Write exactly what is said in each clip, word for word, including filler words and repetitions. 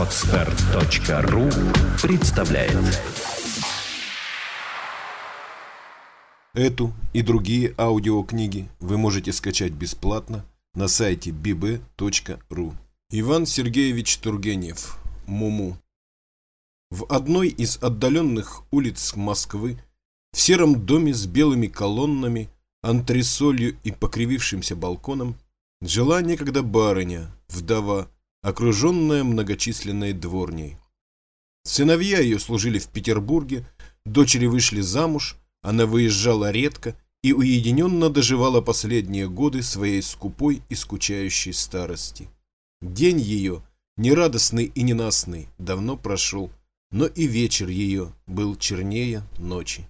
Котскар.ру представляет. Эту и другие аудиокниги вы можете скачать бесплатно на сайте би би точка ру. Иван Сергеевич Тургенев. Муму. В одной из отдаленных улиц Москвы, в сером доме с белыми колоннами, антресолью и покривившимся балконом, жила некогда барыня, вдова, окруженная многочисленной дворней. Сыновья ее служили в Петербурге, дочери вышли замуж, она выезжала редко и уединенно доживала последние годы своей скупой и скучающей старости. День ее, нерадостный и ненастный, давно прошел, но и вечер ее был чернее ночи.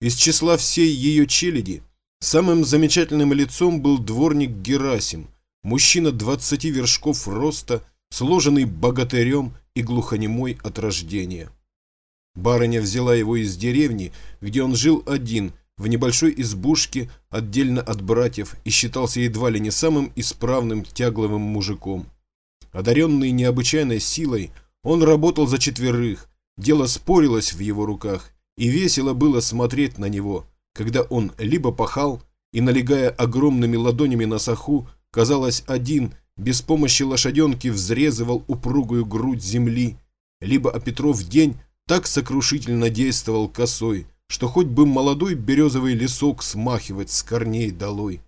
Из числа всей ее челяди самым замечательным лицом был дворник Герасим, мужчина двадцати вершков роста, сложенный богатырем и глухонемой от рождения. Барыня взяла его из деревни, где он жил один, в небольшой избушке, отдельно от братьев, и считался едва ли не самым исправным тягловым мужиком. Одаренный необычайной силой, он работал за четверых, дело спорилось в его руках, и весело было смотреть на него, когда он либо пахал и, налегая огромными ладонями на саху, казалось, один, без помощи лошаденки взрезывал упругую грудь земли, либо о Петров день так сокрушительно действовал косой, что хоть бы молодой березовый лесок смахивать с корней долой,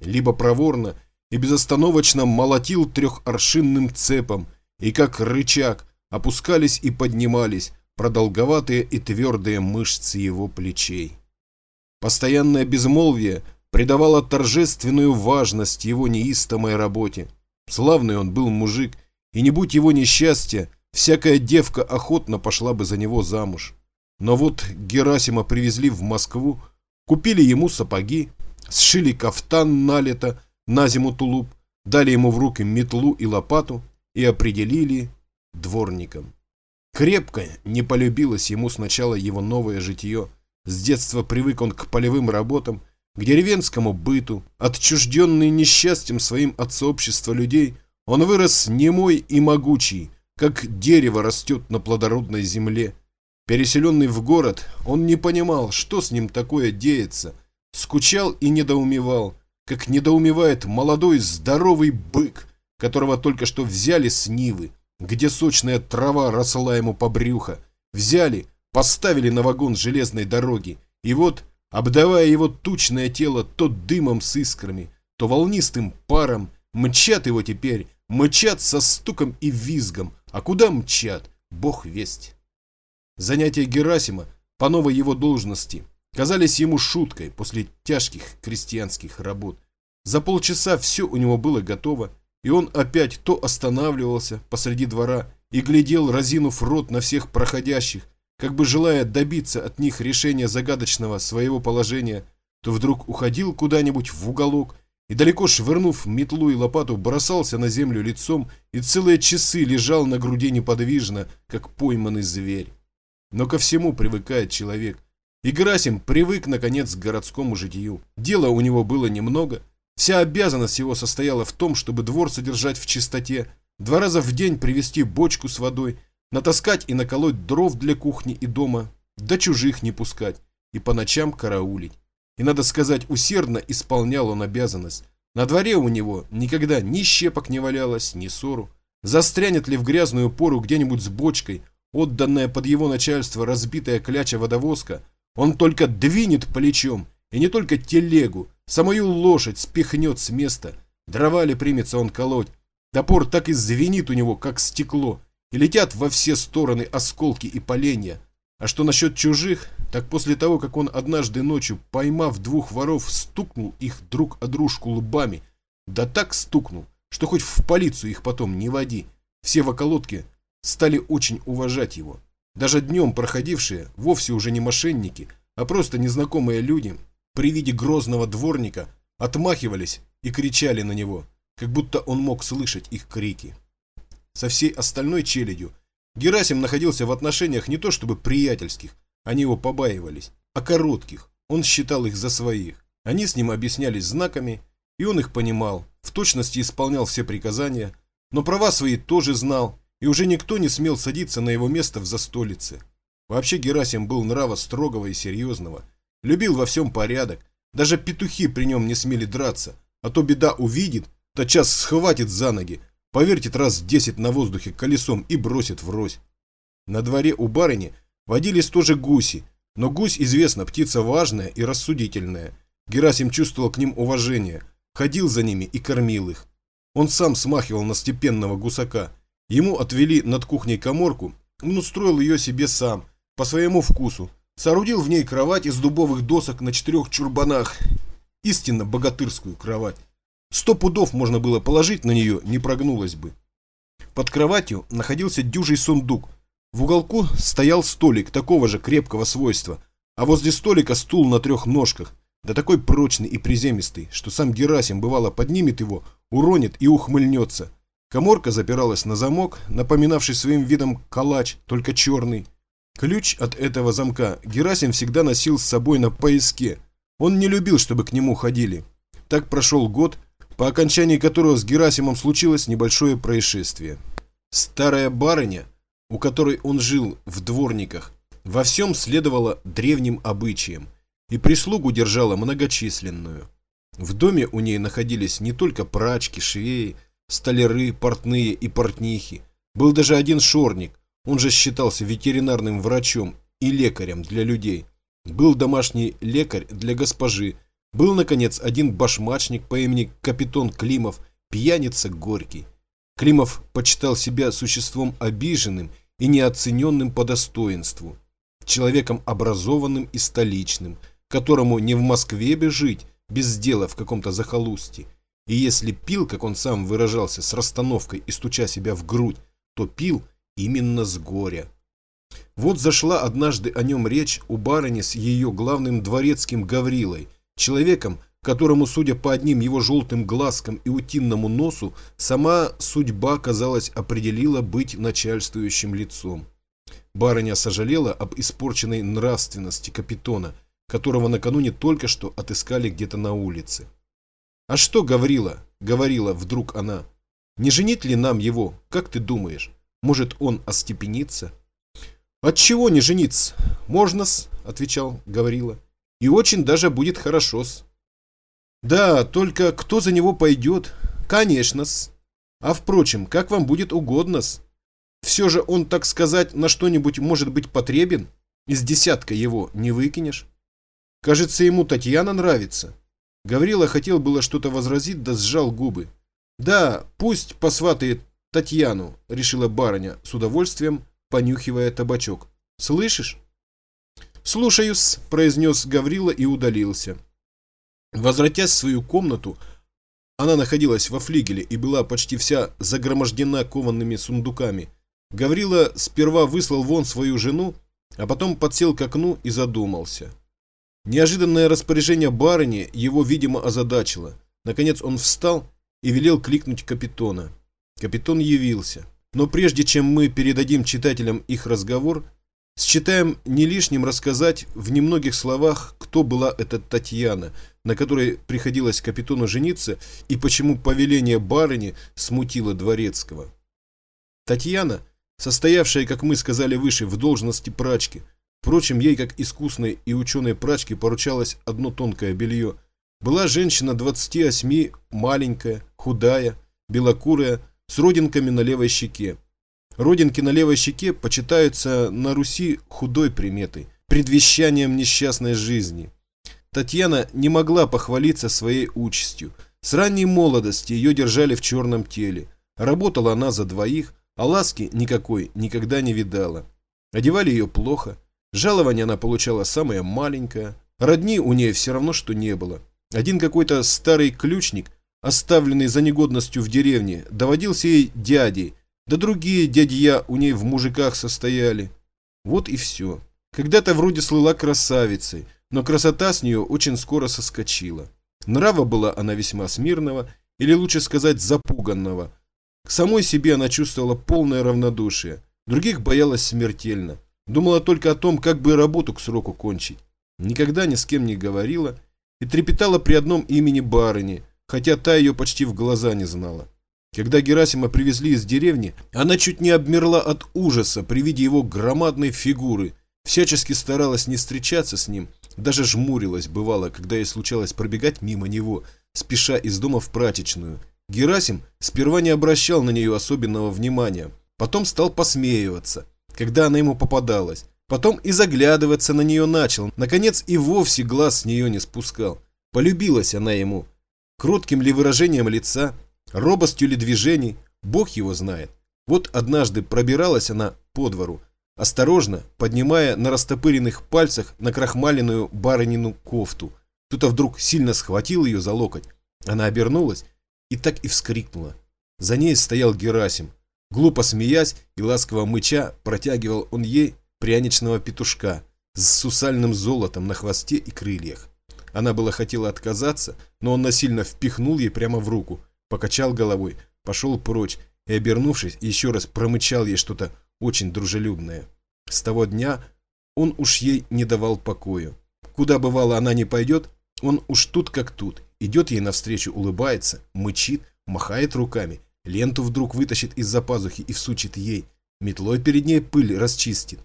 либо проворно и безостановочно молотил трехоршинным цепом, и как рычаг опускались и поднимались продолговатые и твердые мышцы его плечей. Постоянное безмолвие придавало торжественную важность его неистомой работе. Славный он был мужик, и не будь его несчастья, всякая девка охотно пошла бы за него замуж. Но вот Герасима привезли в Москву, купили ему сапоги, сшили кафтан на лето, на зиму тулуп, дали ему в руки метлу и лопату и определили дворником. Крепко не полюбилось ему сначала его новое житье. С детства привык он к полевым работам, к деревенскому быту. Отчужденный несчастьем своим от сообщества людей, он вырос немой и могучий, как дерево растет на плодородной земле. Переселенный в город, он не понимал, что с ним такое деется, скучал и недоумевал, как недоумевает молодой здоровый бык, которого только что взяли с нивы, где сочная трава росла ему по брюхо, взяли, поставили на вагон железной дороги, и вот, обдавая его тучное тело то дымом с искрами, то волнистым паром, мчат его теперь, мчат со стуком и визгом, а куда мчат, бог весть. Занятия Герасима по новой его должности казались ему шуткой после тяжких крестьянских работ. За полчаса все у него было готово, и он опять то останавливался посреди двора и глядел, разинув рот, на всех проходящих, как бы желая добиться от них решения загадочного своего положения, то вдруг уходил куда-нибудь в уголок и, далеко швырнув метлу и лопату, бросался на землю лицом и целые часы лежал на груди неподвижно, как пойманный зверь. Но ко всему привыкает человек, и Герасим привык, наконец, к городскому житию. Дела у него было немного, вся обязанность его состояла в том, чтобы двор содержать в чистоте, два раза в день привезти бочку с водой, натаскать и наколоть дров для кухни и дома, да чужих не пускать, и по ночам караулить. И, надо сказать, усердно исполнял он обязанность. На дворе у него никогда ни щепок не валялось, ни ссору. Застрянет ли в грязную пору где-нибудь с бочкой, отданная под его начальство разбитая кляча водовозка, он только двинет плечом, и не только телегу, самую лошадь спихнет с места, дрова ли примется он колоть, топор так и звенит у него, как стекло, и летят во все стороны осколки и поленья. А что насчет чужих, так после того, как он однажды ночью, поймав двух воров, стукнул их друг о дружку лбами, да так стукнул, что хоть в полицию их потом не води, все в околотке стали очень уважать его. Даже днем проходившие, вовсе уже не мошенники, а просто незнакомые люди, при виде грозного дворника отмахивались и кричали на него, как будто он мог слышать их крики. Со всей остальной челядью Герасим находился в отношениях не то чтобы приятельских, они его побаивались, а коротких, он считал их за своих. Они с ним объяснялись знаками, и он их понимал, в точности исполнял все приказания, но права свои тоже знал, и уже никто не смел садиться на его место в застолице. Вообще Герасим был нрава строгого и серьезного, любил во всем порядок, даже петухи при нем не смели драться, а то беда увидит, тотчас схватит за ноги, повертит раз в десять на воздухе колесом и бросит врозь. На дворе у барыни водились тоже гуси, но гусь, известно, птица важная и рассудительная. Герасим чувствовал к ним уважение, ходил за ними и кормил их. Он сам смахивал на степенного гусака. Ему отвели над кухней каморку, он устроил ее себе сам, по своему вкусу, соорудил в ней кровать из дубовых досок на четырех чурбанах, истинно богатырскую кровать. Сто пудов можно было положить на нее, не прогнулась бы. Под кроватью находился дюжий сундук. В уголку стоял столик такого же крепкого свойства, а возле столика стул на трех ножках, да такой прочный и приземистый, что сам Герасим, бывало, поднимет его, уронит и ухмыльнется. Каморка запиралась на замок, напоминавший своим видом калач, только черный. Ключ от этого замка Герасим всегда носил с собой на пояске. Он не любил, чтобы к нему ходили. Так прошел год, по окончании которого с Герасимом случилось небольшое происшествие. Старая барыня, у которой он жил в дворниках, во всем следовала древним обычаям и прислугу держала многочисленную. В доме у ней находились не только прачки, швеи, столяры, портные и портнихи. Был даже один шорник, он же считался ветеринарным врачом и лекарем для людей. Был домашний лекарь для госпожи. Был, наконец, один башмачник по имени Капитон Климов, пьяница горький. Климов почитал себя существом обиженным и неоцененным по достоинству, человеком образованным и столичным, которому не в Москве бы жить без дела в каком-то захолустье. И если пил, как он сам выражался, с расстановкой и стуча себя в грудь, то пил именно с горя. Вот зашла однажды о нем речь у барыни с ее главным дворецким Гаврилой, человеком, которому, судя по одним его желтым глазкам и утинному носу, сама судьба, казалось, определила быть начальствующим лицом. Барыня сожалела об испорченной нравственности капитона, которого накануне только что отыскали где-то на улице. «А что, Гаврила?» — говорила вдруг она. «Не женить ли нам его, как ты думаешь? Может, он остепенится?» «Отчего не жениться? Можно-с», — отвечал Гаврила. «И очень даже будет хорошо-с». «Да, только кто за него пойдет? Конечно-с. А впрочем, как вам будет угодно-с. Все же он, так сказать, на что-нибудь может быть потребен. Из десятка его не выкинешь. Кажется, ему Татьяна нравится». Гаврила хотел было что-то возразить, да сжал губы. «Да, пусть посватает Татьяну», — решила барыня, с удовольствием понюхивая табачок. «Слышишь?» «Слушаюсь», — произнес Гаврила и удалился. Возвратясь в свою комнату, она находилась во флигеле и была почти вся загромождена кованными сундуками. Гаврила сперва выслал вон свою жену, а потом подсел к окну и задумался. Неожиданное распоряжение барыни его, видимо, озадачило. Наконец он встал и велел кликнуть капитона. Капитон явился. Но прежде чем мы передадим читателям их разговор, считаем не лишним рассказать в немногих словах, кто была эта Татьяна, на которой приходилось капитону жениться, и почему повеление барыни смутило дворецкого. Татьяна, состоявшая, как мы сказали выше, в должности прачки, впрочем, ей, как искусной и ученой прачке, поручалось одно тонкое белье, была женщина двадцати восьми, маленькая, худая, белокурая, с родинками на левой щеке. Родинки на левой щеке почитаются на Руси худой приметой, предвещанием несчастной жизни. Татьяна не могла похвалиться своей участью. С ранней молодости ее держали в черном теле. Работала она за двоих, а ласки никакой никогда не видала. Одевали ее плохо, жалование она получала самое маленькое, родни у нее все равно что не было. Один какой-то старый ключник, оставленный за негодностью в деревне, доводился ей дядей, да другие дядья у ней в мужиках состояли. Вот и все. Когда-то вроде слыла красавицей, но красота с нее очень скоро соскочила. Нрава была она весьма смирного, или лучше сказать запуганного. К самой себе она чувствовала полное равнодушие, других боялась смертельно, думала только о том, как бы работу к сроку кончить. Никогда ни с кем не говорила и трепетала при одном имени барыни, хотя та ее почти в глаза не знала. Когда Герасима привезли из деревни, она чуть не обмерла от ужаса при виде его громадной фигуры, всячески старалась не встречаться с ним, даже жмурилась, бывало, когда ей случалось пробегать мимо него, спеша из дома в прачечную. Герасим сперва не обращал на нее особенного внимания, потом стал посмеиваться, когда она ему попадалась, потом и заглядываться на нее начал, наконец и вовсе глаз с нее не спускал. Полюбилась она ему. Кротким ли выражением лица, робостью ли движений, бог его знает. Вот однажды пробиралась она по двору, осторожно поднимая на растопыренных пальцах накрахмаленную барынину кофту. Кто-то вдруг сильно схватил ее за локоть. Она обернулась и так и вскрикнула. За ней стоял Герасим. Глупо смеясь и ласково мыча, протягивал он ей пряничного петушка с сусальным золотом на хвосте и крыльях. Она была хотела отказаться, но он насильно впихнул ей прямо в руку. Покачал головой, пошел прочь и, обернувшись, еще раз промычал ей что-то очень дружелюбное. С того дня он уж ей не давал покоя. Куда бывало она не пойдет, он уж тут как тут. Идет ей навстречу, улыбается, мычит, махает руками, ленту вдруг вытащит из-за пазухи и всучит ей, метлой перед ней пыль расчистит.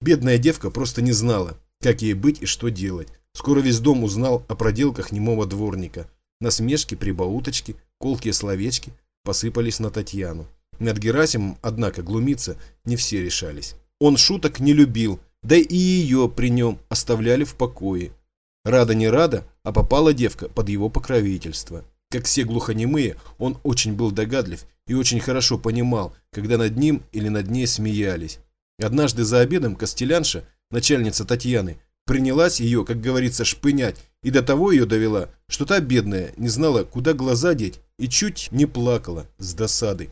Бедная девка просто не знала, как ей быть и что делать. Скоро весь дом узнал о проделках немого дворника. Насмешки, прибауточки, колкие словечки посыпались на Татьяну. Над Герасимом, однако, глумиться не все решались. Он шуток не любил, да и ее при нем оставляли в покое. Рада не рада, а попала девка под его покровительство. Как все глухонемые, он очень был догадлив и очень хорошо понимал, когда над ним или над ней смеялись. Однажды за обедом Костелянша, начальница Татьяны, принялась ее, как говорится, шпынять, и до того ее довела, что та бедная не знала, куда глаза деть, и чуть не плакала с досады.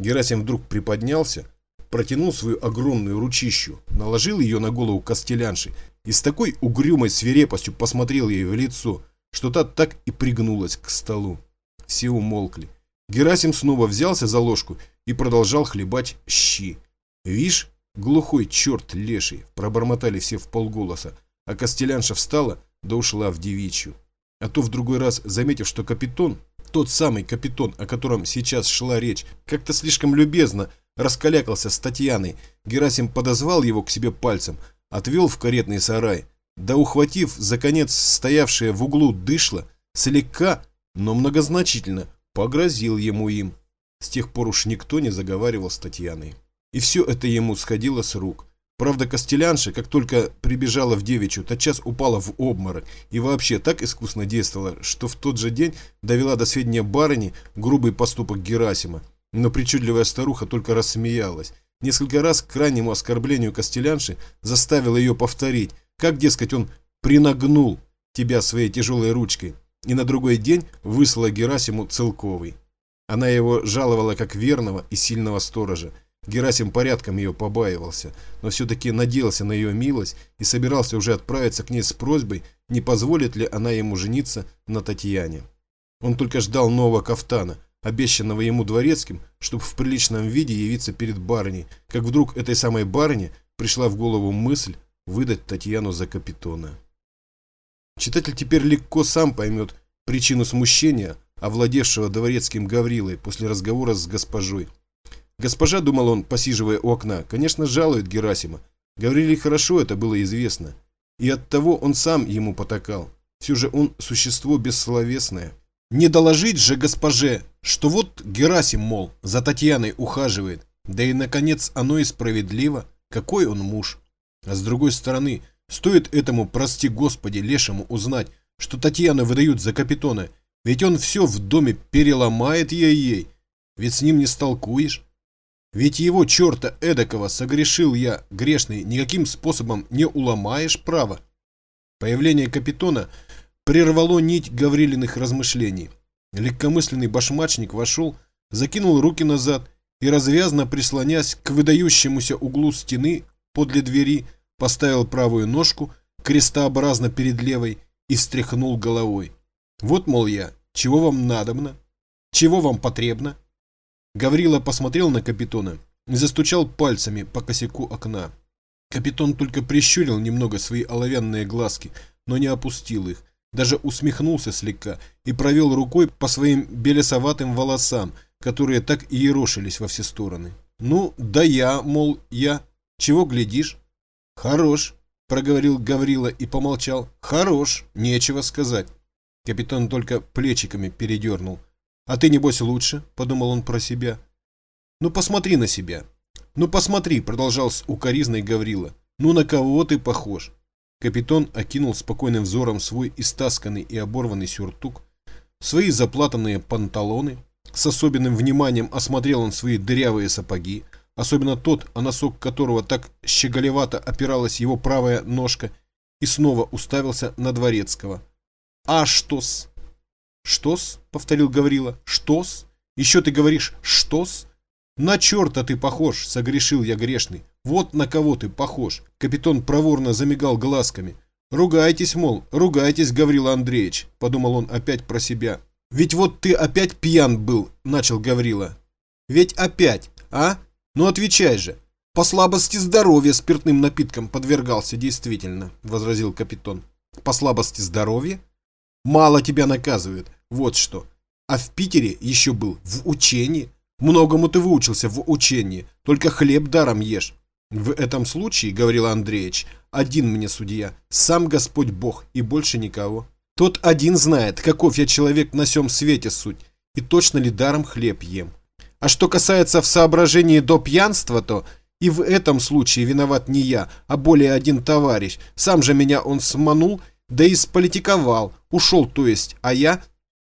Герасим вдруг приподнялся, протянул свою огромную ручищу, наложил ее на голову Костелянши и с такой угрюмой свирепостью посмотрел ей в лицо, что та так и пригнулась к столу. Все умолкли. Герасим снова взялся за ложку и продолжал хлебать щи. «Вишь, глухой черт леший!» – пробормотали все вполголоса. А Костелянша встала, да ушла в девичью. А то в другой раз, заметив, что капитон, тот самый капитон, о котором сейчас шла речь, как-то слишком любезно раскалякался с Татьяной, Герасим подозвал его к себе пальцем, отвел в каретный сарай, да, ухватив за конец стоявшее в углу дышло, слегка, но многозначительно погрозил ему им. С тех пор уж никто не заговаривал с Татьяной. И все это ему сходило с рук. Правда, Костелянша, как только прибежала в девичью, тотчас упала в обморок и вообще так искусно действовала, что в тот же день довела до сведения барыни грубый поступок Герасима. Но причудливая старуха только рассмеялась. Несколько раз к крайнему оскорблению Костелянши заставила ее повторить, как, дескать, он «принагнул» тебя своей тяжелой ручкой, и на другой день выслала Герасиму целковый. Она его жаловала как верного и сильного сторожа. Герасим порядком ее побаивался, но все-таки надеялся на ее милость и собирался уже отправиться к ней с просьбой, не позволит ли она ему жениться на Татьяне. Он только ждал нового кафтана, обещанного ему дворецким, чтобы в приличном виде явиться перед барыней, как вдруг этой самой барыне пришла в голову мысль выдать Татьяну за капитона. Читатель теперь легко сам поймет причину смущения, овладевшего дворецким Гаврилой после разговора с госпожой. Госпожа, думал он, посиживая у окна, конечно, жалует Герасима. Гавриле хорошо это было известно. И оттого он сам ему потакал. Все же он существо бессловесное. Не доложить же госпоже, что вот Герасим, мол, за Татьяной ухаживает. Да и, наконец, оно и справедливо. Какой он муж? А с другой стороны, стоит этому, прости господи, лешему узнать, что Татьяну выдают за капитона. Ведь он все в доме переломает ей-ей. Ведь с ним не столкуешь. Ведь его черта эдакого, согрешил я, грешный, никаким способом не уломаешь право. Появление капитона прервало нить Гаврилиных размышлений. Легкомысленный башмачник вошел, закинул руки назад и, развязно прислонясь к выдающемуся углу стены подле двери, поставил правую ножку крестообразно перед левой и встряхнул головой. «Вот, мол, я, чего вам надобно? Чего вам потребно?» Гаврила посмотрел на капитона и застучал пальцами по косяку окна. Капитон только прищурил немного свои оловянные глазки, но не опустил их, даже усмехнулся слегка и провел рукой по своим белесоватым волосам, которые так и ерошились во все стороны. Ну, да я, мол, я. Чего глядишь? Хорош, проговорил Гаврила и помолчал. Хорош, нечего сказать. Капитан только плечиками передернул. А ты, небось, лучше, подумал он про себя. Ну, посмотри на себя. Ну, посмотри, продолжал с укоризной Гаврила. Ну, на кого ты похож? Капитан окинул спокойным взором свой истасканный и оборванный сюртук, свои заплатанные панталоны. С особенным вниманием осмотрел он свои дырявые сапоги, особенно тот, о носок которого так щеголевато опиралась его правая ножка, и снова уставился на Дворецкого. «А что-с?» «Что-с?» — повторил Гаврила. «Что-с? Еще ты говоришь «что-с»?» «На черта ты похож!» — согрешил я грешный. «Вот на кого ты похож!» — капитан проворно замигал глазками. «Ругайтесь, мол, ругайтесь, Гаврила Андреевич!» — подумал он опять про себя. «Ведь вот ты опять пьян был», — начал Гаврила. «Ведь опять, а? Ну отвечай же. По слабости здоровья спиртным напиткам подвергался действительно», — возразил капитан. «По слабости здоровья? Мало тебя наказывают, вот что. А в Питере еще был в учении. Многому ты выучился в учении, только хлеб даром ешь. В этом случае, — говорил Андреевич, — один мне судья, сам Господь Бог и больше никого». Тот один знает, каков я человек на сём свете суть, и точно ли даром хлеб ем. А что касается в соображении до пьянства, то и в этом случае виноват не я, а более один товарищ. Сам же меня он сманул, да и сполитиковал, ушел, то есть, а я...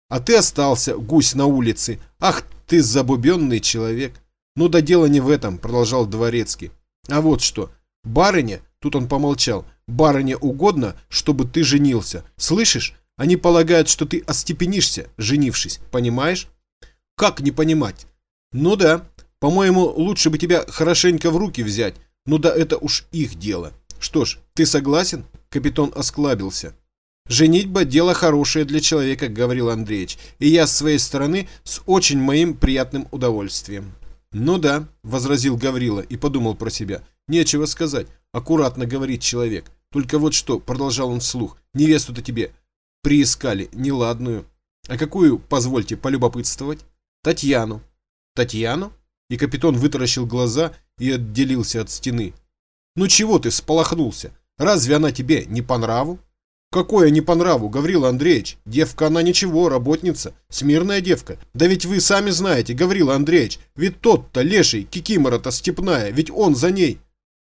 А ты остался, гусь на улице. Ах, ты забубенный человек. Ну да дело не в этом, продолжал Дворецкий. А вот что, барыня... Тут он помолчал. «Барыне угодно, чтобы ты женился. Слышишь? Они полагают, что ты остепенишься, женившись. Понимаешь?» «Как не понимать?» «Ну да. По-моему, лучше бы тебя хорошенько в руки взять. Ну да это уж их дело. Что ж, ты согласен?» Капитон осклабился. «Женитьба – дело хорошее для человека, — говорил Андреевич. И я с своей стороны с очень моим приятным удовольствием». «Ну да», — возразил Гаврила и подумал про себя. «Нечего сказать. Аккуратно говорит человек. Только вот что», — продолжал он вслух, — «невесту-то тебе приискали неладную. А какую, позвольте полюбопытствовать?» «Татьяну». «Татьяну?» И капитан вытаращил глаза и отделился от стены. «Ну чего ты всполохнулся? Разве она тебе не по нраву?» «Какое не по нраву, Гаврила Андреевич? Девка она ничего, работница, смирная девка. Да ведь вы сами знаете, Гаврила Андреевич, ведь тот-то леший, кикимора-то степная, ведь он за ней».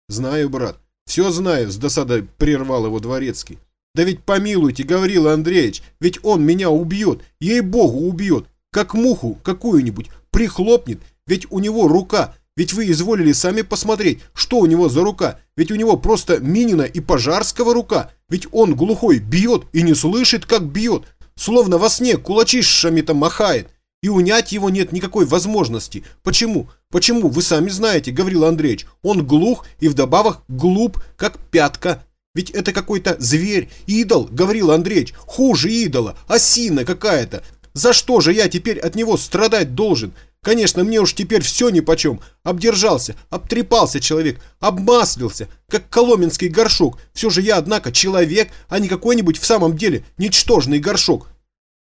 «Знаю, брат, все знаю», — с досадой прервал его Дворецкий. «Да ведь помилуйте, Гаврила Андреевич, ведь он меня убьет, ей-богу убьет, как муху какую-нибудь прихлопнет, ведь у него рука, ведь вы изволили сами посмотреть, что у него за рука, ведь у него просто Минина и Пожарского рука, ведь он глухой бьет и не слышит, как бьет, словно во сне кулачищами-то махает, и унять его нет никакой возможности. Почему? Почему? Вы сами знаете, Гаврила Андреевич, он глух и вдобавок глуп, как пятка. Ведь это какой-то зверь, идол, Гаврила Андреевич, хуже идола, осина какая-то. За что же я теперь от него страдать должен? Конечно, мне уж теперь все нипочем. Обдержался, обтрепался человек, обмаслился, как коломенский горшок. Все же я, однако, человек, а не какой-нибудь в самом деле ничтожный горшок».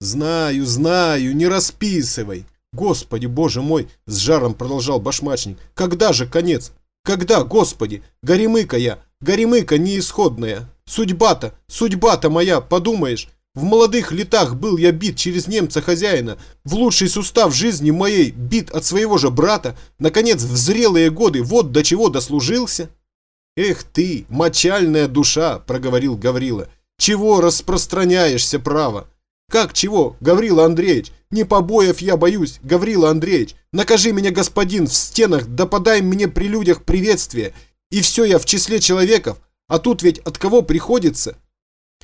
«Знаю, знаю, не расписывай. Господи, боже мой!» — с жаром продолжал башмачник. «Когда же конец? Когда, господи? Горемыка я, горемыка неисходная. Судьба-то, судьба-то моя, подумаешь. В молодых летах был я бит через немца хозяина, в лучший сустав жизни моей бит от своего же брата, наконец в зрелые годы вот до чего дослужился». «Эх ты, мочальная душа!» — проговорил Гаврила. «Чего распространяешься, право?» «Как чего, Гаврила Андреевич? Не побоев я боюсь, Гаврила Андреевич. Накажи меня, господин, в стенах, да подай мне при людях приветствие. И все я в числе человеков, а тут ведь от кого приходится?»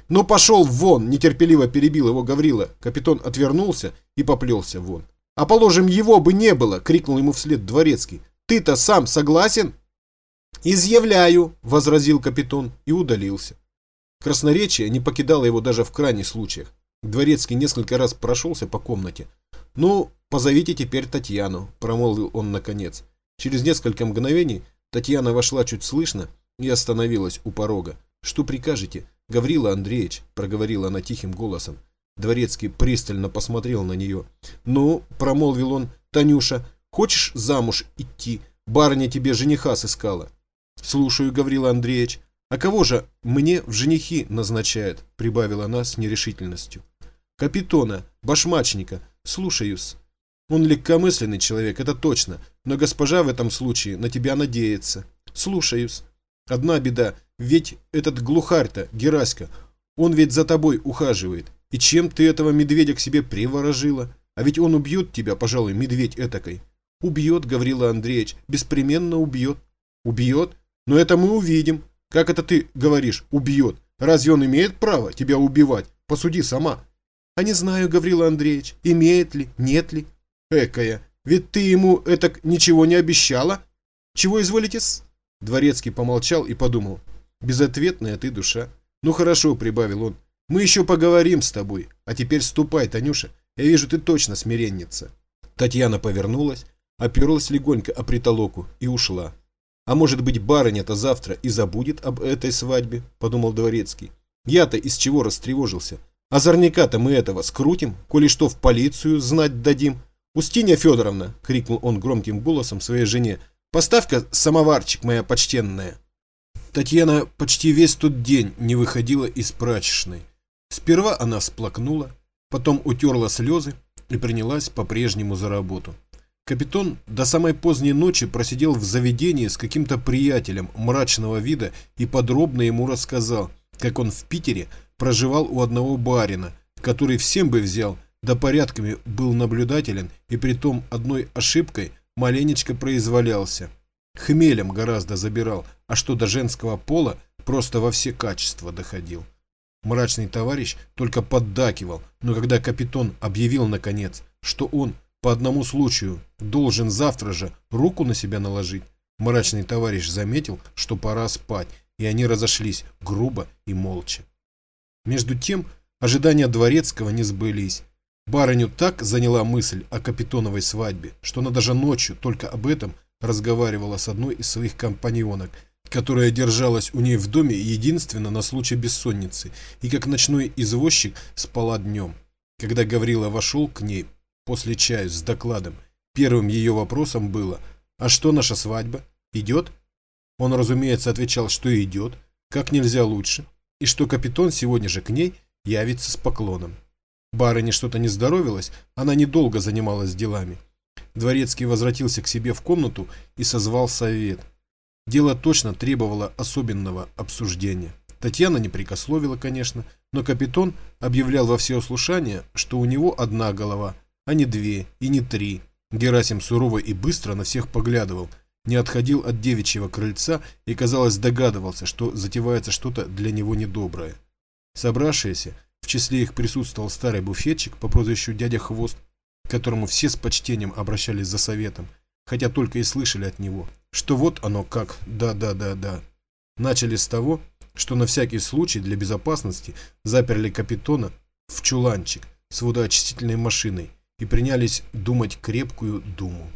«Ну пошел вон!» – нетерпеливо перебил его Гаврила. Капитон отвернулся и поплелся вон. «А положим, его бы не было!» – крикнул ему вслед Дворецкий. «Ты-то сам согласен?» «Изъявляю!» – возразил капитон и удалился. Красноречие не покидало его даже в крайних случаях. Дворецкий несколько раз прошелся по комнате. «Ну, позовите теперь Татьяну», – промолвил он наконец. Через несколько мгновений Татьяна вошла чуть слышно и остановилась у порога. «Что прикажете, Гаврила Андреевич?» – проговорила она тихим голосом. Дворецкий пристально посмотрел на нее. «Ну, — промолвил он, — Танюша, хочешь замуж идти? Барыня тебе жениха сыскала». «Слушаю, Гаврила Андреевич». «А кого же мне в женихи назначают?» — прибавила она с нерешительностью. «Капитона, башмачника. Слушаюсь. Он легкомысленный человек, это точно, но госпожа в этом случае на тебя надеется». «Слушаюсь. Одна беда, ведь этот глухарь-то, Гераська, он ведь за тобой ухаживает. И чем ты этого медведя к себе приворожила? А ведь он убьет тебя, пожалуй, медведь этакой». «Убьет, Гаврила Андреевич, беспременно убьет». «Убьет? Но это мы увидим. Как это ты говоришь, убьет? Разве он имеет право тебя убивать? Посуди сама». «А не знаю, Гаврила Андреевич, имеет ли, нет ли». «Экая, ведь ты ему этак ничего не обещала? Чего изволитесь?» Дворецкий помолчал и подумал. «Безответная ты душа». «Ну хорошо», — прибавил он, — «мы еще поговорим с тобой. А теперь ступай, Танюша, я вижу, ты точно смиренница». Татьяна повернулась, оперлась легонько о притолоку и ушла. «А может быть, барыня-то завтра и забудет об этой свадьбе», — подумал Дворецкий. «Я-то из чего растревожился? Озорняка-то мы этого скрутим, коли что в полицию знать дадим». «Устинья Федоровна!» — крикнул он громким голосом своей жене. «Поставь-ка самоварчик, моя почтенная!» Татьяна почти весь тот день не выходила из прачечной. Сперва она всплакнула, потом утерла слезы и принялась по-прежнему за работу. Капитон до самой поздней ночи просидел в заведении с каким-то приятелем мрачного вида и подробно ему рассказал, как он в Питере проживал у одного барина, который всем бы взял, да порядками был наблюдателен и притом одной ошибкой маленечко произволялся. Хмелем гораздо забирал, а что до женского пола, просто во все качества доходил. Мрачный товарищ только поддакивал, но когда капитон объявил наконец, что он по одному случаю должен завтра же руку на себя наложить, мрачный товарищ заметил, что пора спать, и они разошлись грубо и молча. Между тем ожидания Дворецкого не сбылись. Барыню так заняла мысль о капитоновой свадьбе, что она даже ночью только об этом разговаривала с одной из своих компаньонок, которая держалась у ней в доме единственно на случай бессонницы и как ночной извозчик спала днем. Когда Гаврила вошел к ней после чаю с докладом, первым ее вопросом было: «А что наша свадьба? Идет?» Он, разумеется, отвечал, что идет, как нельзя лучше, и что капитон сегодня же к ней явится с поклоном. Барыне что-то не здоровилось, она недолго занималась делами. Дворецкий возвратился к себе в комнату и созвал совет. Дело точно требовало особенного обсуждения. Татьяна не прикословила, конечно, но капитон объявлял во всеуслушание, что у него одна голова, а не две и не три. Герасим сурово и быстро на всех поглядывал, не отходил от девичьего крыльца и, казалось, догадывался, что затевается что-то для него недоброе. Собравшиеся, в числе их присутствовал старый буфетчик по прозвищу дядя Хвост, к которому все с почтением обращались за советом, хотя только и слышали от него, что вот оно как, да-да-да-да. Начали с того, что на всякий случай для безопасности заперли капитона в чуланчик с водоочистительной машиной и принялись думать крепкую думу.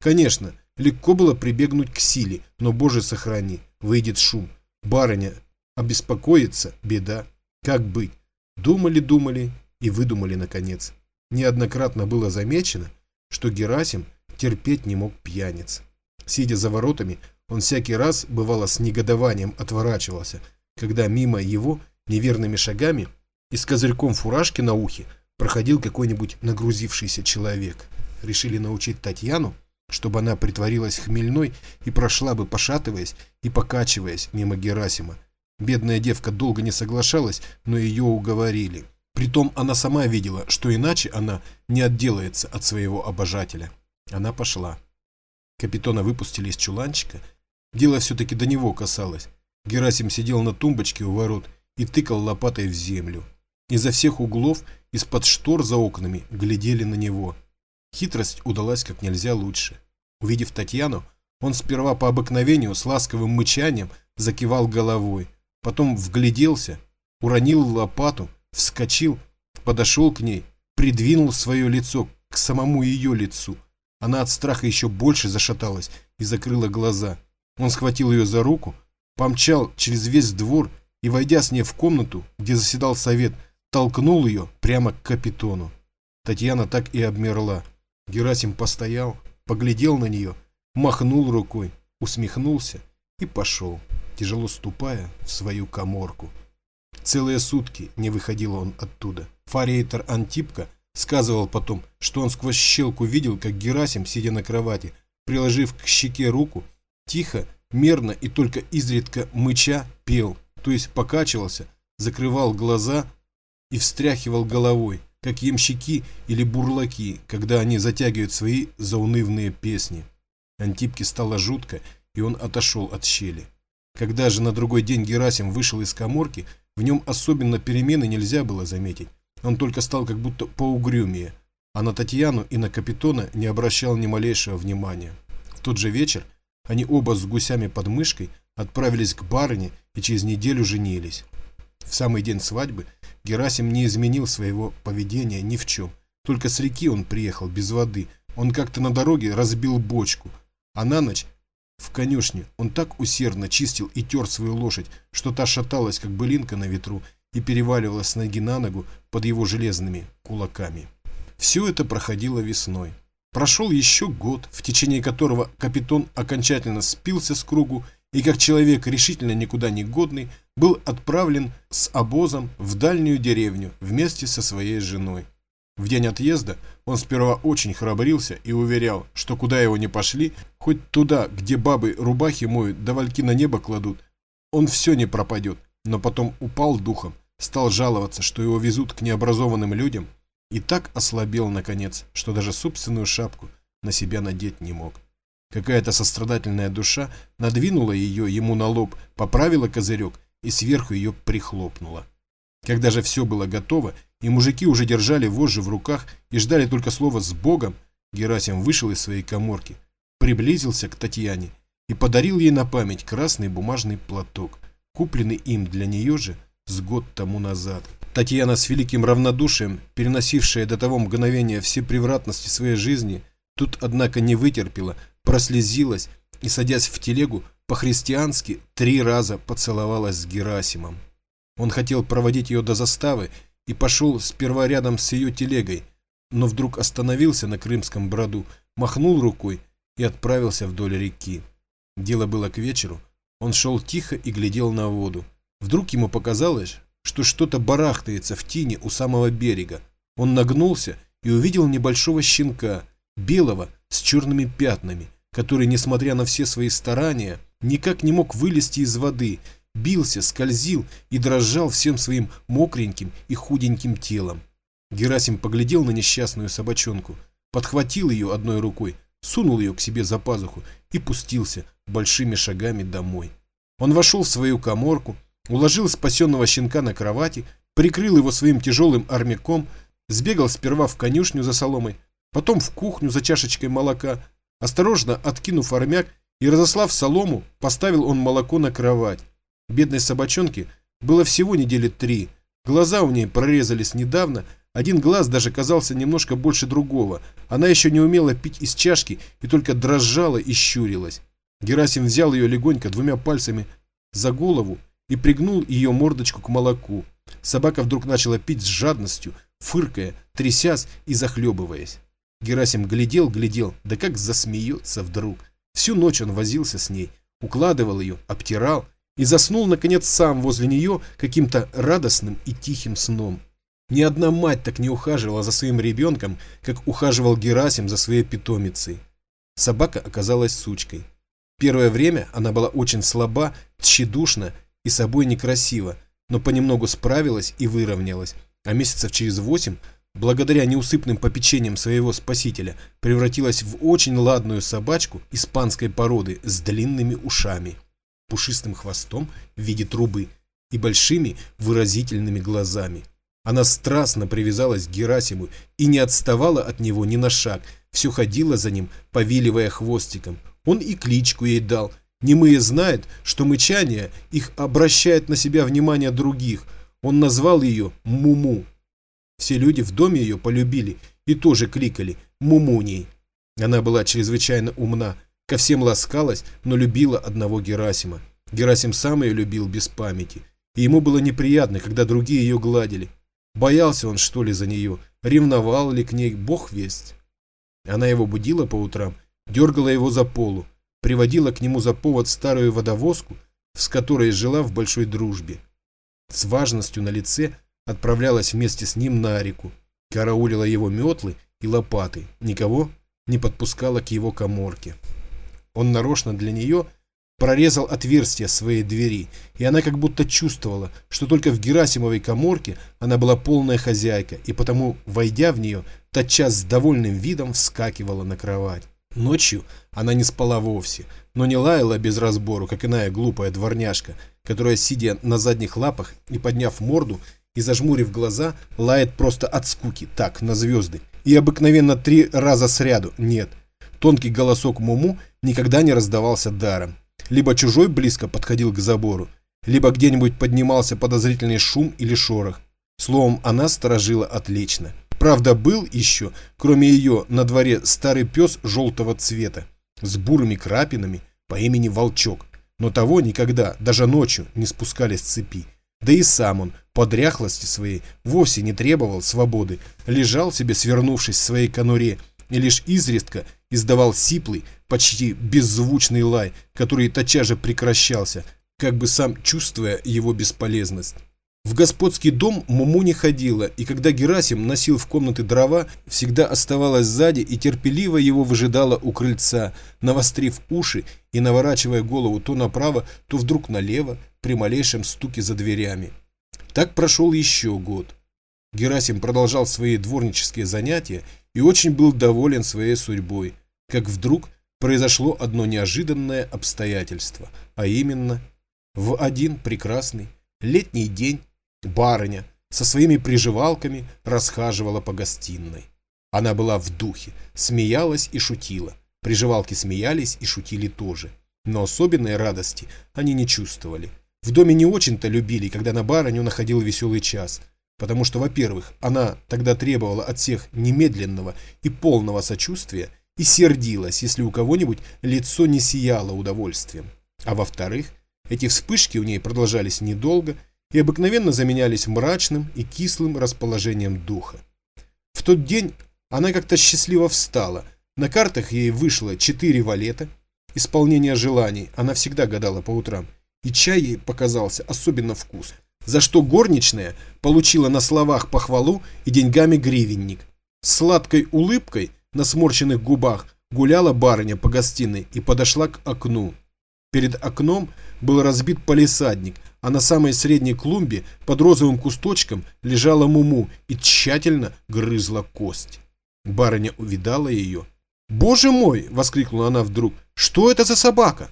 Конечно, легко было прибегнуть к силе, но, боже сохрани, выйдет шум. Барыня обеспокоится, беда. Как быть? Думали-думали и выдумали наконец. Неоднократно было замечено, что Герасим терпеть не мог пьяниц. Сидя за воротами, он всякий раз, бывало, с негодованием отворачивался, когда мимо его неверными шагами и с козырьком фуражки на ухе проходил какой-нибудь нагрузившийся человек. Решили научить Татьяну, чтобы она притворилась хмельной и прошла бы, пошатываясь и покачиваясь, мимо Герасима. Бедная девка долго не соглашалась, но ее уговорили. Притом она сама видела, что иначе она не отделается от своего обожателя. Она пошла. Капитона выпустили из чуланчика. Дело все-таки до него касалось. Герасим сидел на тумбочке у ворот и тыкал лопатой в землю. Изо всех углов, из-под штор за окнами, глядели на него. Хитрость удалась как нельзя лучше. Увидев Татьяну, он сперва по обыкновению с ласковым мычанием закивал головой. Потом вгляделся, уронил лопату, вскочил, подошел к ней, придвинул свое лицо к самому ее лицу. Она от страха еще больше зашаталась и закрыла глаза. Он схватил ее за руку, помчал через весь двор и, войдя с ней в комнату, где заседал совет, толкнул ее прямо к Капитону. Татьяна так и обмерла. Герасим постоял, поглядел на нее, махнул рукой, усмехнулся и пошел, тяжело ступая в свою каморку. Целые сутки не выходил он оттуда. Форейтор Антипка сказывал потом, что он сквозь щелку видел, как Герасим, сидя на кровати, приложив к щеке руку, тихо, мерно и только изредка мыча пел, то есть покачивался, закрывал глаза и встряхивал головой, как ямщики или бурлаки, когда они затягивают свои заунывные песни. Антипке стало жутко, и он отошел от щели. Когда же на другой день Герасим вышел из каморки, в нем особенно перемены нельзя было заметить. Он только стал как будто поугрюмее, а на Татьяну и на Капитона не обращал ни малейшего внимания. В тот же вечер они оба с гусями под мышкой отправились к барыне и через неделю женились. В самый день свадьбы Герасим не изменил своего поведения ни в чем. Только с реки он приехал без воды. Он как-то на дороге разбил бочку, а на ночь в конюшне он так усердно чистил и тер свою лошадь, что та шаталась, как былинка на ветру, и переваливалась с ноги на ногу под его железными кулаками. Все это проходило весной. Прошел еще год, в течение которого Капитон окончательно спился с кругу и, как человек решительно никуда не годный, был отправлен с обозом в дальнюю деревню вместе со своей женой. В день отъезда он сперва очень храбрился и уверял, что куда его ни пошли, хоть туда, где бабы рубахи моют, да вальки на небо кладут, он все не пропадет, но потом упал духом, стал жаловаться, что его везут к необразованным людям, и так ослабел, наконец, что даже собственную шапку на себя надеть не мог. Какая-то сострадательная душа надвинула ее ему на лоб, поправила козырек и сверху ее прихлопнула. Когда же все было готово, и мужики уже держали вожжи в руках и ждали только слова «с Богом», Герасим вышел из своей каморки, приблизился к Татьяне и подарил ей на память красный бумажный платок, купленный им для нее же с год тому назад. Татьяна, с великим равнодушием, переносившая до того мгновения все превратности своей жизни, тут, однако, не вытерпела, прослезилась и, садясь в телегу, по-христиански три раза поцеловалась с Герасимом. Он хотел проводить ее до заставы и пошел сперва рядом с ее телегой, но вдруг остановился на Крымском броду, махнул рукой и отправился вдоль реки. Дело было к вечеру, он шел тихо и глядел на воду. Вдруг ему показалось, что что-то барахтается в тине у самого берега. Он нагнулся и увидел небольшого щенка, белого, с черными пятнами, который, несмотря на все свои старания, никак не мог вылезти из воды, бился, скользил и дрожал всем своим мокреньким и худеньким телом. Герасим поглядел на несчастную собачонку, подхватил ее одной рукой, сунул ее к себе за пазуху и пустился большими шагами домой. Он вошел в свою каморку, уложил спасенного щенка на кровати, прикрыл его своим тяжелым армяком, сбегал сперва в конюшню за соломой, потом в кухню за чашечкой молока. Осторожно откинув армяк и разослав солому, поставил он молоко на кровать. Бедной собачонке было всего недели три. Глаза у ней прорезались недавно, один глаз даже казался немножко больше другого. Она еще не умела пить из чашки и только дрожала и щурилась. Герасим взял ее легонько двумя пальцами за голову и пригнул ее мордочку к молоку. Собака вдруг начала пить с жадностью, фыркая, трясясь и захлебываясь. Герасим глядел, глядел, да как засмеется вдруг. Всю ночь он возился с ней, укладывал ее, обтирал и заснул, наконец, сам возле нее каким-то радостным и тихим сном. Ни одна мать так не ухаживала за своим ребенком, как ухаживал Герасим за своей питомицей. Собака оказалась сучкой. Первое время она была очень слаба, тщедушна и собой некрасива, но понемногу справилась и выровнялась, а месяцев через восемь, благодаря неусыпным попечениям своего спасителя, превратилась в очень ладную собачку испанской породы с длинными ушами, пушистым хвостом в виде трубы и большими выразительными глазами. Она страстно привязалась к Герасиму и не отставала от него ни на шаг, все ходила за ним, повиливая хвостиком. Он и кличку ей дал. Немые знают, что мычание их обращает на себя внимание других. Он назвал ее Муму. Все люди в доме ее полюбили и тоже кликали Мумуней. Она была чрезвычайно умна, ко всем ласкалась, но любила одного Герасима. Герасим сам ее любил без памяти, и ему было неприятно, когда другие ее гладили. Боялся он, что ли, за нее, ревновал ли к ней, бог весть. Она его будила по утрам, дергала его за полу, приводила к нему за повод старую водовозку, с которой жила в большой дружбе. С важностью на лице отправлялась вместе с ним на реку, караулила его метлы и лопаты, никого не подпускала к его каморке. Он нарочно для нее прорезал отверстие своей двери, и она как будто чувствовала, что только в Герасимовой каморке она была полная хозяйка, и потому, войдя в нее, тотчас с довольным видом вскакивала на кровать. Ночью она не спала вовсе, но не лаяла без разбору, как иная глупая дворняжка, которая, сидя на задних лапах и подняв морду и зажмурив глаза, лает просто от скуки, так, на звезды, и обыкновенно три раза сряду. Нет, тонкий голосок Муму никогда не раздавался даром. Либо чужой близко подходил к забору, либо где-нибудь поднимался подозрительный шум или шорох. Словом, она сторожила отлично. Правда, был еще, кроме ее, на дворе старый пес желтого цвета, с бурыми крапинами по имени Волчок, но того никогда, даже ночью, не спускали с цепи. Да и сам он, по дряхлости своей, вовсе не требовал свободы, лежал себе, свернувшись в своей конуре, и лишь изредка издавал сиплый, почти беззвучный лай, который тотчас же прекращался, как бы сам чувствуя его бесполезность. В господский дом Муму не ходила, и когда Герасим носил в комнаты дрова, всегда оставалась сзади и терпеливо его выжидала у крыльца, навострив уши и наворачивая голову то направо, то вдруг налево, при малейшем стуке за дверями. Так прошел еще год. Герасим продолжал свои дворнические занятия и очень был доволен своей судьбой, как вдруг произошло одно неожиданное обстоятельство, а именно, в один прекрасный летний день барыня со своими приживалками расхаживала по гостиной. Она была в духе, смеялась и шутила. Приживалки смеялись и шутили тоже. Но особенной радости они не чувствовали. В доме не очень-то любили, когда на барыню находил веселый час. Потому что, во-первых, она тогда требовала от всех немедленного и полного сочувствия и сердилась, если у кого-нибудь лицо не сияло удовольствием. А во-вторых, эти вспышки у ней продолжались недолго и обыкновенно заменялись мрачным и кислым расположением духа. В тот день она как-то счастливо встала. На картах ей вышло четыре валета. Исполнение желаний она всегда гадала по утрам. И чай ей показался особенно вкусным, за что горничная получила на словах похвалу и деньгами гривенник. С сладкой улыбкой на сморщенных губах гуляла барыня по гостиной и подошла к окну. Перед окном был разбит палисадник, а на самой средней клумбе под розовым кусточком лежала Муму и тщательно грызла кость. Барыня увидала ее. «Боже мой!» — воскликнула она вдруг. «Что это за собака?»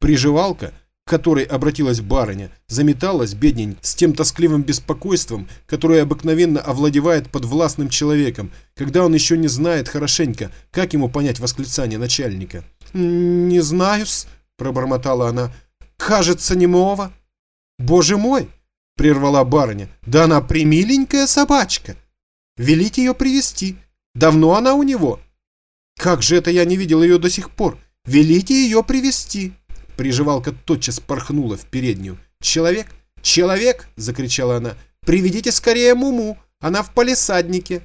Приживалка, к которой обратилась барыня, заметалась, бедненькая, с тем тоскливым беспокойством, которое обыкновенно овладевает подвластным человеком, когда он еще не знает хорошенько, как ему понять восклицание начальника. «Не знаю-с», — пробормотала она. «Кажется, немого». «Боже мой!» — прервала барыня. «Да она примиленькая собачка! Велите ее привести. Давно она у него». «Как же это я не видел ее до сих пор? Велите ее привести». Приживалка тотчас порхнула в переднюю. «Человек! Человек!» — закричала она. «Приведите скорее Муму! Она в палисаднике!»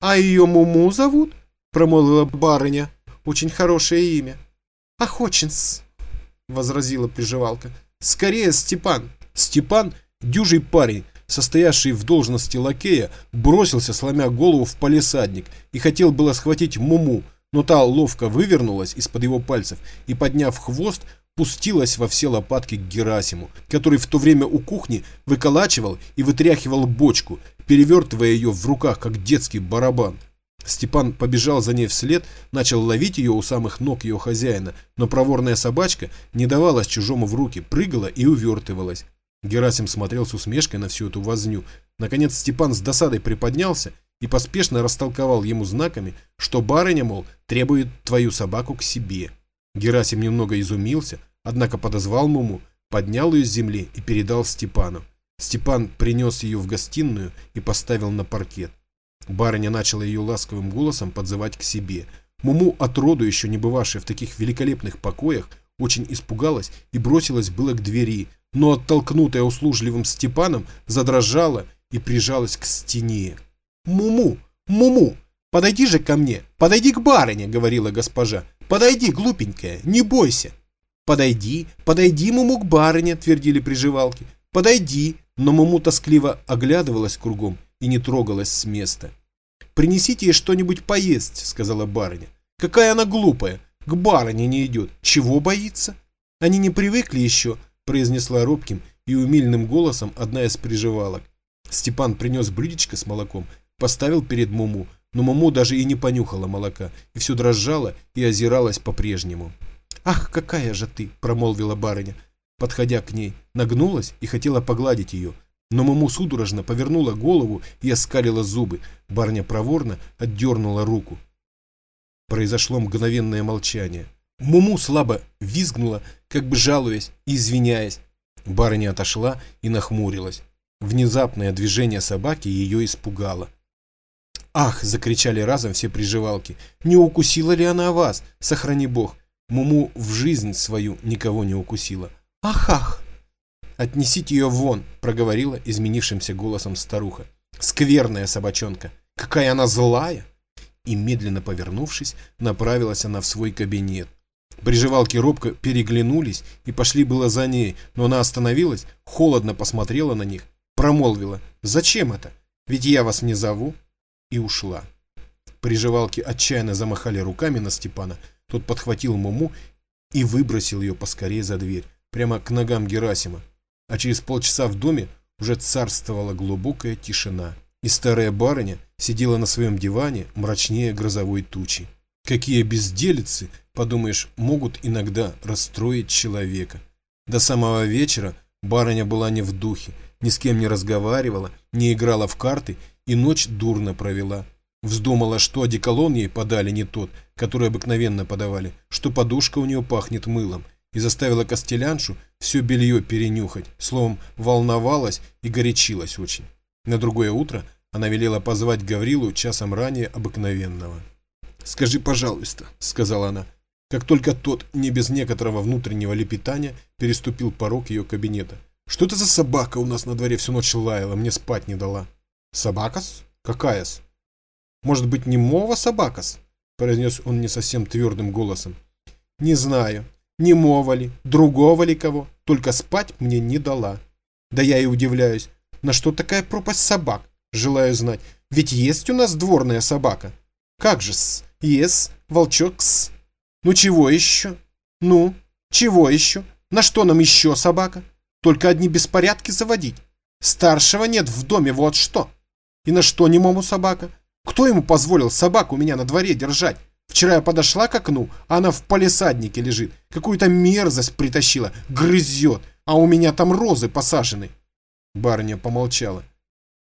«А ее Муму зовут?» — промолвила барыня. «Очень хорошее имя». «Ах, очень-с!» — возразила приживалка. «Скорее, Степан!» Степан, дюжий парень, состоявший в должности лакея, бросился, сломя голову, в палисадник и хотел было схватить Муму, но та ловко вывернулась из-под его пальцев и, подняв хвост, пустилась во все лопатки к Герасиму, который в то время у кухни выколачивал и вытряхивал бочку, перевертывая ее в руках, как детский барабан. Степан побежал за ней вслед, начал ловить ее у самых ног ее хозяина, но проворная собачка не давалась чужому в руки, прыгала и увертывалась. Герасим смотрел с усмешкой на всю эту возню. Наконец Степан с досадой приподнялся и поспешно растолковал ему знаками, что барыня, мол, требует твою собаку к себе. Герасим немного изумился, однако подозвал Муму, поднял ее с земли и передал Степану. Степан принес ее в гостиную и поставил на паркет. Барыня начала ее ласковым голосом подзывать к себе. Муму, отроду еще не бывавшая в таких великолепных покоях, очень испугалась и бросилась было к двери, но, оттолкнутая услужливым Степаном, задрожала и прижалась к стене. «Муму! Муму! Подойди же ко мне! Подойди к барыне!» — говорила госпожа. «Подойди, глупенькая! Не бойся!» «Подойди! Подойди, Муму, к барыне!» — твердили приживалки. «Подойди!» Но Муму тоскливо оглядывалась кругом и не трогалась с места. «Принесите ей что-нибудь поесть!» — сказала барыня. «Какая она глупая! К барыне не идет! Чего боится?» «Они не привыкли еще!» — произнесла робким и умильным голосом одна из приживалок. Степан принес блюдечко с молоком, поставил перед Муму, но Муму даже и не понюхала молока, и все дрожала и озиралась по-прежнему. «Ах, какая же ты!» — промолвила барыня, подходя к ней, нагнулась и хотела погладить ее, но Муму судорожно повернула голову и оскалила зубы. Барыня проворно отдернула руку. Произошло мгновенное молчание. Муму слабо визгнула, как бы жалуясь и извиняясь. Барыня отошла и нахмурилась. Внезапное движение собаки ее испугало. «Ах!» — закричали разом все приживалки. «Не укусила ли она вас? Сохрани бог!» Муму в жизнь свою никого не укусила. «Ах, ах!» «Отнесите ее вон!» — проговорила изменившимся голосом старуха. «Скверная собачонка! Какая она злая!» И, медленно повернувшись, направилась она в свой кабинет. Приживалки робко переглянулись и пошли было за ней, но она остановилась, холодно посмотрела на них, промолвила: «Зачем это? Ведь я вас не зову!» и ушла. Приживалки отчаянно замахали руками на Степана. Тот подхватил Муму и выбросил ее поскорее за дверь, прямо к ногам Герасима. А через полчаса в доме уже царствовала глубокая тишина, и старая барыня сидела на своем диване мрачнее грозовой тучи. Какие безделицы, подумаешь, могут иногда расстроить человека. До самого вечера барыня была не в духе, ни с кем не разговаривала, не играла в карты и ночь дурно провела. Вздумала, что одеколон ей подали не тот, который обыкновенно подавали, что подушка у нее пахнет мылом, и заставила костеляншу все белье перенюхать. Словом, волновалась и горячилась очень. На другое утро она велела позвать Гаврилу часом ранее обыкновенного. «Скажи, пожалуйста», — сказала она, как только тот, не без некоторого внутреннего лепетания, переступил порог ее кабинета. «Что это за собака у нас на дворе всю ночь лаяла, мне спать не дала?» «Собака-с? Какая-с? Может быть, немого собака-с?» — произнес он не совсем твердым голосом. «Не знаю, немого ли, другого ли кого, только спать мне не дала. Да я и удивляюсь, на что такая пропасть собак, желаю знать, ведь есть у нас дворная собака. Как же-с, ес, волчок-с. Ну чего еще? Ну, чего еще? На что нам еще собака? Только одни беспорядки заводить. Старшего нет в доме, вот что. И на что немому собака? Кто ему позволил собаку у меня на дворе держать? Вчера я подошла к окну, а она в палисаднике лежит, какую-то мерзость притащила, грызет, а у меня там розы посажены». Барыня помолчала.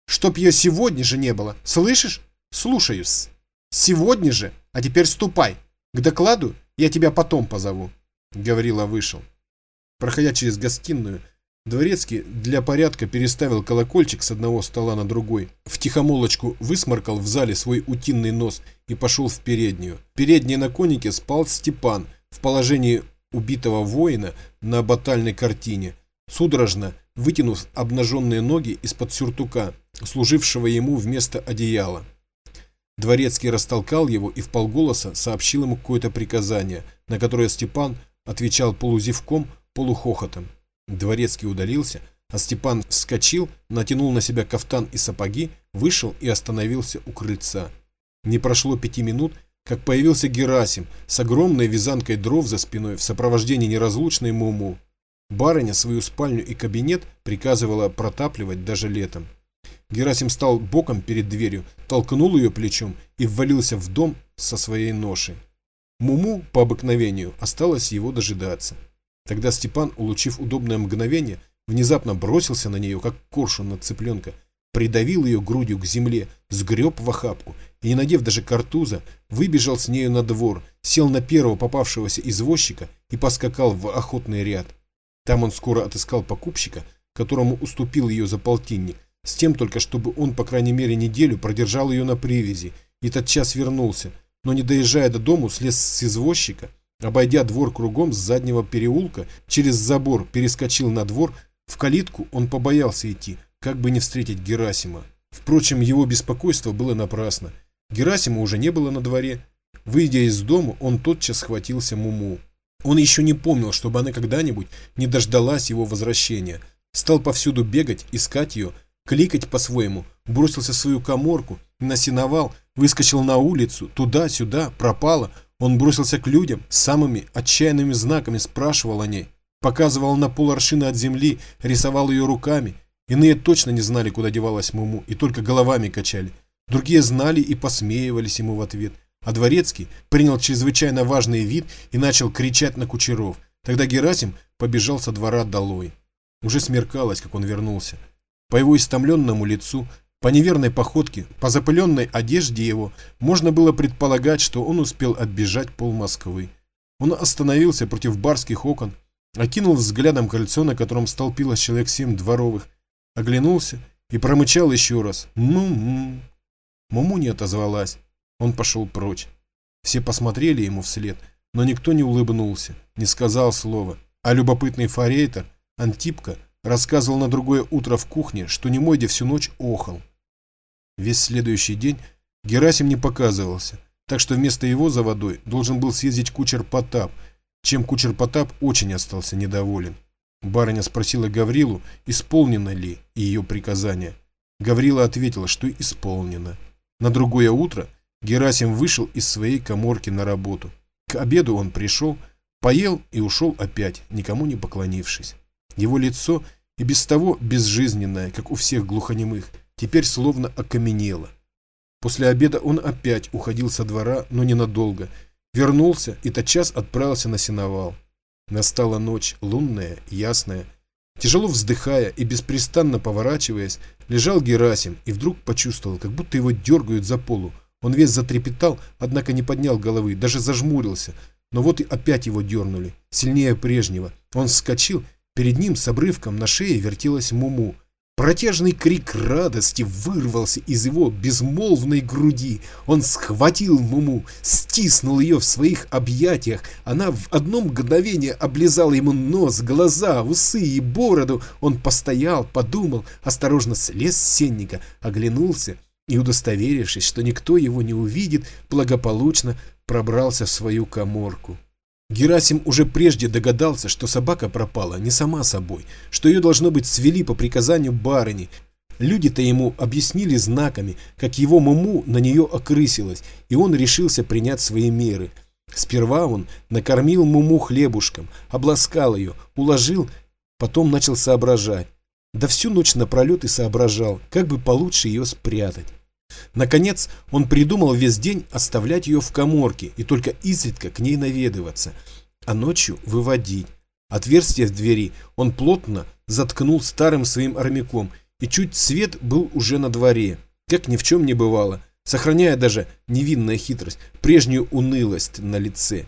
«Чтоб ее сегодня же не было, слышишь? Слушаюсь. Сегодня же, а теперь ступай. К докладу я тебя потом позову». Гаврила вышел. Проходя через гостиную, Дворецкий для порядка переставил колокольчик с одного стола на другой, втихомолочку высморкал в зале свой утиный нос и пошел в переднюю. В передней на конике спал Степан в положении убитого воина на батальной картине, судорожно вытянув обнаженные ноги из-под сюртука, служившего ему вместо одеяла. Дворецкий растолкал его и вполголоса сообщил ему какое-то приказание, на которое Степан отвечал полузевком, полухохотом. Дворецкий удалился, а Степан вскочил, натянул на себя кафтан и сапоги, вышел и остановился у крыльца. Не прошло пяти минут, как появился Герасим с огромной вязанкой дров за спиной в сопровождении неразлучной Муму. Барыня свою спальню и кабинет приказывала протапливать даже летом. Герасим стал боком перед дверью, толкнул ее плечом и ввалился в дом со своей ношей. Муму, по обыкновению, осталось его дожидаться. Тогда Степан, улучив удобное мгновение, внезапно бросился на нее, как коршун на цыпленка, придавил ее грудью к земле, сгреб в охапку и, не надев даже картуза, выбежал с нею на двор, сел на первого попавшегося извозчика и поскакал в охотный ряд. Там он скоро отыскал покупщика, которому уступил ее за полтинник, с тем только, чтобы он, по крайней мере, неделю продержал ее на привязи, и тотчас вернулся, но, не доезжая до дому, слез с извозчика, обойдя двор кругом с заднего переулка, через забор перескочил на двор, в калитку он побоялся идти, как бы не встретить Герасима. Впрочем, его беспокойство было напрасно. Герасима уже не было на дворе. Выйдя из дома, он тотчас схватился Муму. Он еще не помнил, чтобы она когда-нибудь не дождалась его возвращения. Стал повсюду бегать, искать ее, кликать по-своему, бросился в свою каморку, на сеновал, выскочил на улицу, туда-сюда, пропала. Он бросился к людям, с самыми отчаянными знаками спрашивал о ней, показывал на пол аршина от земли, рисовал ее руками. Иные точно не знали, куда девалась Муму, и только головами качали. Другие знали и посмеивались ему в ответ. А Дворецкий принял чрезвычайно важный вид и начал кричать на кучеров. Тогда Герасим побежал со двора долой. Уже смеркалось, как он вернулся. По его истомленному лицу, по неверной походке, по запыленной одежде его можно было предполагать, что он успел отбежать пол Москвы. Он остановился против барских окон, окинул взглядом кольцо, на котором столпилось человек семь дворовых, оглянулся и промычал еще раз: «Му-му». Муму не отозвалась. Он пошел прочь. Все посмотрели ему вслед, но никто не улыбнулся, не сказал слова. А любопытный форейтор Антипка рассказывал на другое утро в кухне, что немойде всю ночь охал. Весь следующий день Герасим не показывался, так что вместо его за водой должен был съездить кучер Потап, чем кучер Потап очень остался недоволен. Барыня спросила Гаврилу, исполнено ли ее приказание. Гаврила ответил, что исполнено. На другое утро Герасим вышел из своей каморки на работу. К обеду он пришел, поел и ушел опять, никому не поклонившись. Его лицо, и без того безжизненное, как у всех глухонемых, теперь словно окаменело. После обеда он опять уходил со двора, но ненадолго. Вернулся и тотчас отправился на сеновал. Настала ночь, лунная, ясная. Тяжело вздыхая и беспрестанно поворачиваясь, лежал Герасим и вдруг почувствовал, как будто его дергают за полу. Он весь затрепетал, однако не поднял головы, даже зажмурился. Но вот и опять его дернули, сильнее прежнего. Он вскочил, перед ним с обрывком на шее вертелась Муму. Протяжный крик радости вырвался из его безмолвной груди. Он схватил Муму, стиснул ее в своих объятиях. Она в одно мгновение облизала ему нос, глаза, усы и бороду. Он постоял, подумал, осторожно слез с сенника, оглянулся и, удостоверившись, что никто его не увидит, благополучно пробрался в свою каморку. Герасим уже прежде догадался, что собака пропала не сама собой, что ее, должно быть, свели по приказанию барыни. Люди-то ему объяснили знаками, как его Муму на нее окрысилась, и он решился принять свои меры. Сперва он накормил Муму хлебушком, обласкал ее, уложил, потом начал соображать. Да всю ночь напролет и соображал, как бы получше ее спрятать. Наконец, он придумал весь день оставлять ее в каморке и только изредка к ней наведываться, а ночью выводить. Отверстие в двери он плотно заткнул старым своим армяком, и чуть свет был уже на дворе, как ни в чем не бывало, сохраняя даже невинная хитрость, прежнюю унылость на лице.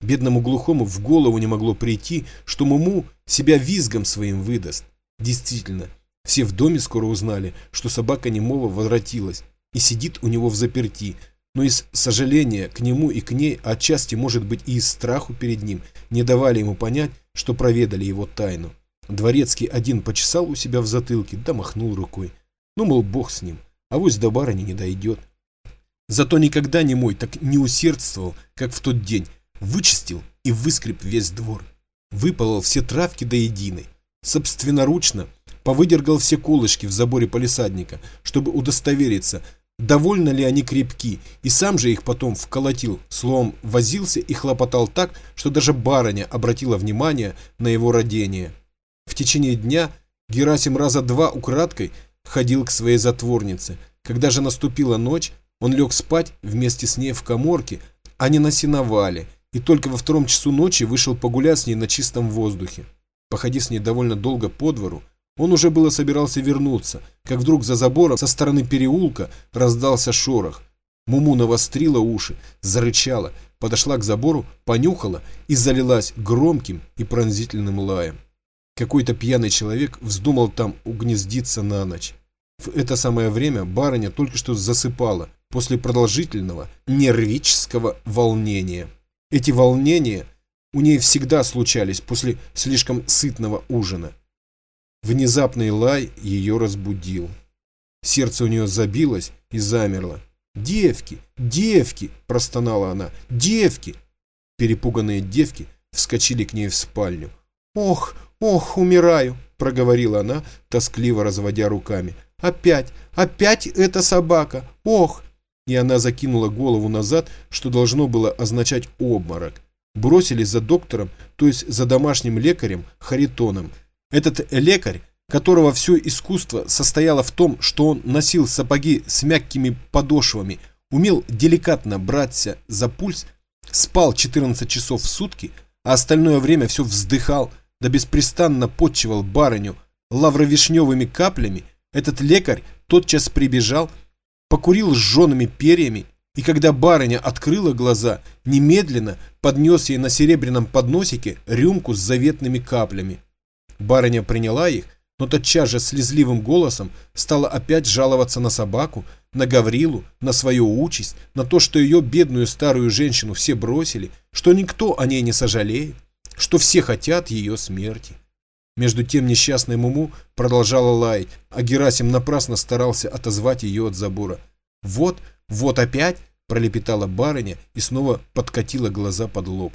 Бедному глухому в голову не могло прийти, что Муму себя визгом своим выдаст. Действительно, все в доме скоро узнали, что собака немого возвратилась и сидит у него взаперти, но из сожаления к нему и к ней, а отчасти, может быть, и из страху перед ним, не давали ему понять, что проведали его тайну. Дворецкий один почесал у себя в затылке, да махнул рукой. Ну, мол, бог с ним, авось до барыни не дойдет. Зато никогда немой так не усердствовал, как в тот день. Вычистил и выскреб весь двор, выполол все травки до единой. Собственноручно повыдергал все колышки в заборе палисадника, чтобы удостовериться, довольно ли они крепки, и сам же их потом вколотил, словом возился и хлопотал так, что даже барыня обратила внимание на его родение. В течение дня Герасим раза два украдкой ходил к своей затворнице. Когда же наступила ночь, он лег спать вместе с ней в каморке, а не на сеновале, и только во втором часу ночи вышел погулять с ней на чистом воздухе. Походив с ней довольно долго по двору, он уже было собирался вернуться, как вдруг за забором со стороны переулка раздался шорох. Муму навострила уши, зарычала, подошла к забору, понюхала и залилась громким и пронзительным лаем. Какой-то пьяный человек вздумал там угнездиться на ночь. В это самое время барыня только что засыпала после продолжительного нервического волнения. Эти волнения у ней всегда случались после слишком сытного ужина. Внезапный лай ее разбудил. Сердце у нее забилось и замерло. «Девки! Девки!» – простонала она. «Девки!» Перепуганные девки вскочили к ней в спальню. «Ох, ох, умираю!» – проговорила она, тоскливо разводя руками. «Опять, опять эта собака! Ох!» И она закинула голову назад, что должно было означать обморок. Бросились за доктором, то есть за домашним лекарем Харитоном. Этот лекарь, которого все искусство состояло в том, что он носил сапоги с мягкими подошвами, умел деликатно браться за пульс, спал четырнадцать часов в сутки, а остальное время все вздыхал, да беспрестанно потчевал барыню лавровишневыми каплями, этот лекарь тотчас прибежал, покурил с жжеными перьями, и когда барыня открыла глаза, немедленно поднес ей на серебряном подносике рюмку с заветными каплями. Барыня приняла их, но тотчас же слезливым голосом стала опять жаловаться на собаку, на Гаврилу, на свою участь, на то, что ее бедную старую женщину все бросили, что никто о ней не сожалеет, что все хотят ее смерти. Между тем несчастная Муму продолжала лаять, а Герасим напрасно старался отозвать ее от забора. «Вот, вот опять!» – пролепетала барыня и снова подкатила глаза под лоб.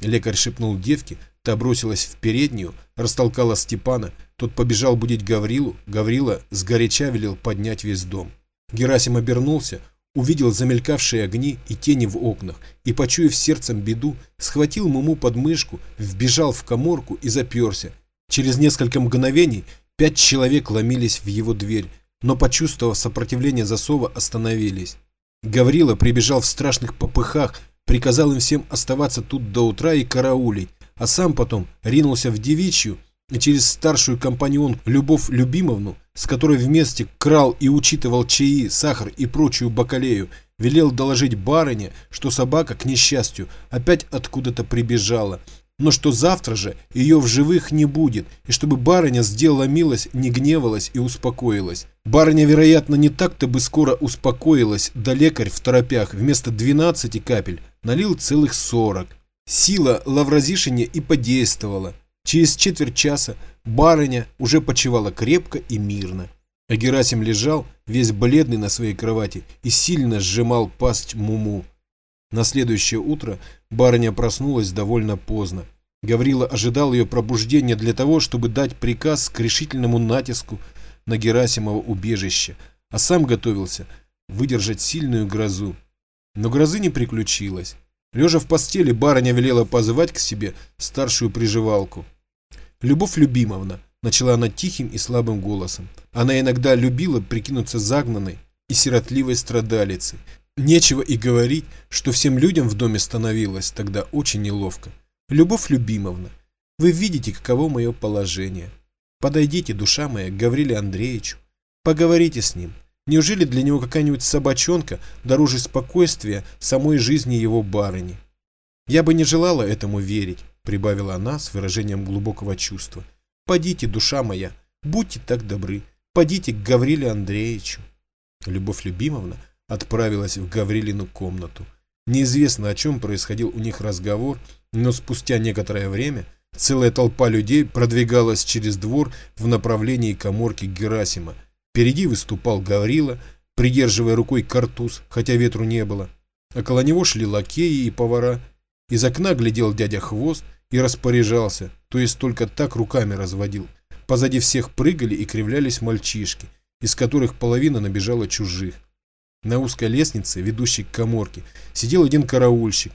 Лекарь шепнул девке, та бросилась в переднюю, растолкала Степана, тот побежал будить Гаврилу, Гаврила сгоряча велел поднять весь дом. Герасим обернулся, увидел замелькавшие огни и тени в окнах и, почуяв сердцем беду, схватил Муму под мышку, вбежал в каморку и заперся. Через несколько мгновений пять человек ломились в его дверь, но, почувствовав сопротивление засова, остановились. Гаврила прибежал в страшных попыхах, приказал им всем оставаться тут до утра и караулить, а сам потом ринулся в девичью и через старшую компаньонку Любовь Любимовну, с которой вместе крал и учитывал чаи, сахар и прочую бакалею, велел доложить барыне, что собака, к несчастью, опять откуда-то прибежала, но что завтра же ее в живых не будет, и чтобы барыня сделала милость, не гневалась и успокоилась. Барыня, вероятно, не так-то бы скоро успокоилась, да лекарь в торопях вместо двенадцати капель налил целых сорок. Сила лавразишения и подействовала. Через четверть часа барыня уже почивала крепко и мирно. А Герасим лежал, весь бледный на своей кровати, и сильно сжимал пасть Муму. На следующее утро барыня проснулась довольно поздно. Гаврила ожидал ее пробуждения для того, чтобы дать приказ к решительному натиску на Герасимово убежище, а сам готовился выдержать сильную грозу. Но грозы не приключилось. Лежа в постели, барыня велела позвать к себе старшую приживалку. «Любовь Любимовна», — начала она тихим и слабым голосом. Она иногда любила прикинуться загнанной и сиротливой страдалицей. Нечего и говорить, что всем людям в доме становилось тогда очень неловко. «Любовь Любимовна, вы видите, каково мое положение. Подойдите, душа моя, к Гавриле Андреевичу. Поговорите с ним. Неужели для него какая-нибудь собачонка дороже спокойствия самой жизни его барыни? Я бы не желала этому верить», — прибавила она с выражением глубокого чувства. «Подите, душа моя, будьте так добры, подите к Гавриле Андреевичу». Любовь Любимовна отправилась в Гаврилину комнату. Неизвестно, о чем происходил у них разговор, но спустя некоторое время целая толпа людей продвигалась через двор в направлении каморки Герасима. Впереди выступал Гаврила, придерживая рукой картуз, хотя ветру не было. Около него шли лакеи и повара. Из окна глядел дядя Хвост и распоряжался, то есть только так руками разводил. Позади всех прыгали и кривлялись мальчишки, из которых половина набежала чужих. На узкой лестнице, ведущей к каморке, сидел один караульщик.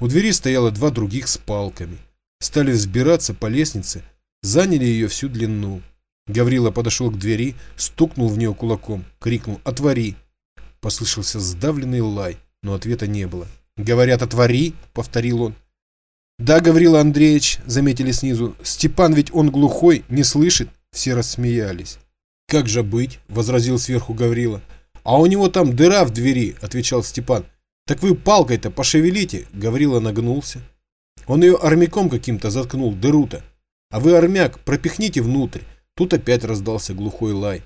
У двери стояло два других с палками. Стали взбираться по лестнице, заняли ее всю длину. Гаврила подошел к двери, стукнул в нее кулаком, крикнул: «Отвори!» Послышался сдавленный лай, но ответа не было. «Говорят, отвори!» — повторил он. «Да, Гаврила Андреевич!» — заметили снизу. «Степан ведь он глухой, не слышит!» Все рассмеялись. «Как же быть?» — возразил сверху Гаврила. «А у него там дыра в двери!» — отвечал Степан. «Так вы палкой-то пошевелите!» — Гаврила нагнулся. «Он ее армяком каким-то заткнул, дыру-то! А вы армяк пропихните внутрь!» Тут опять раздался глухой лай.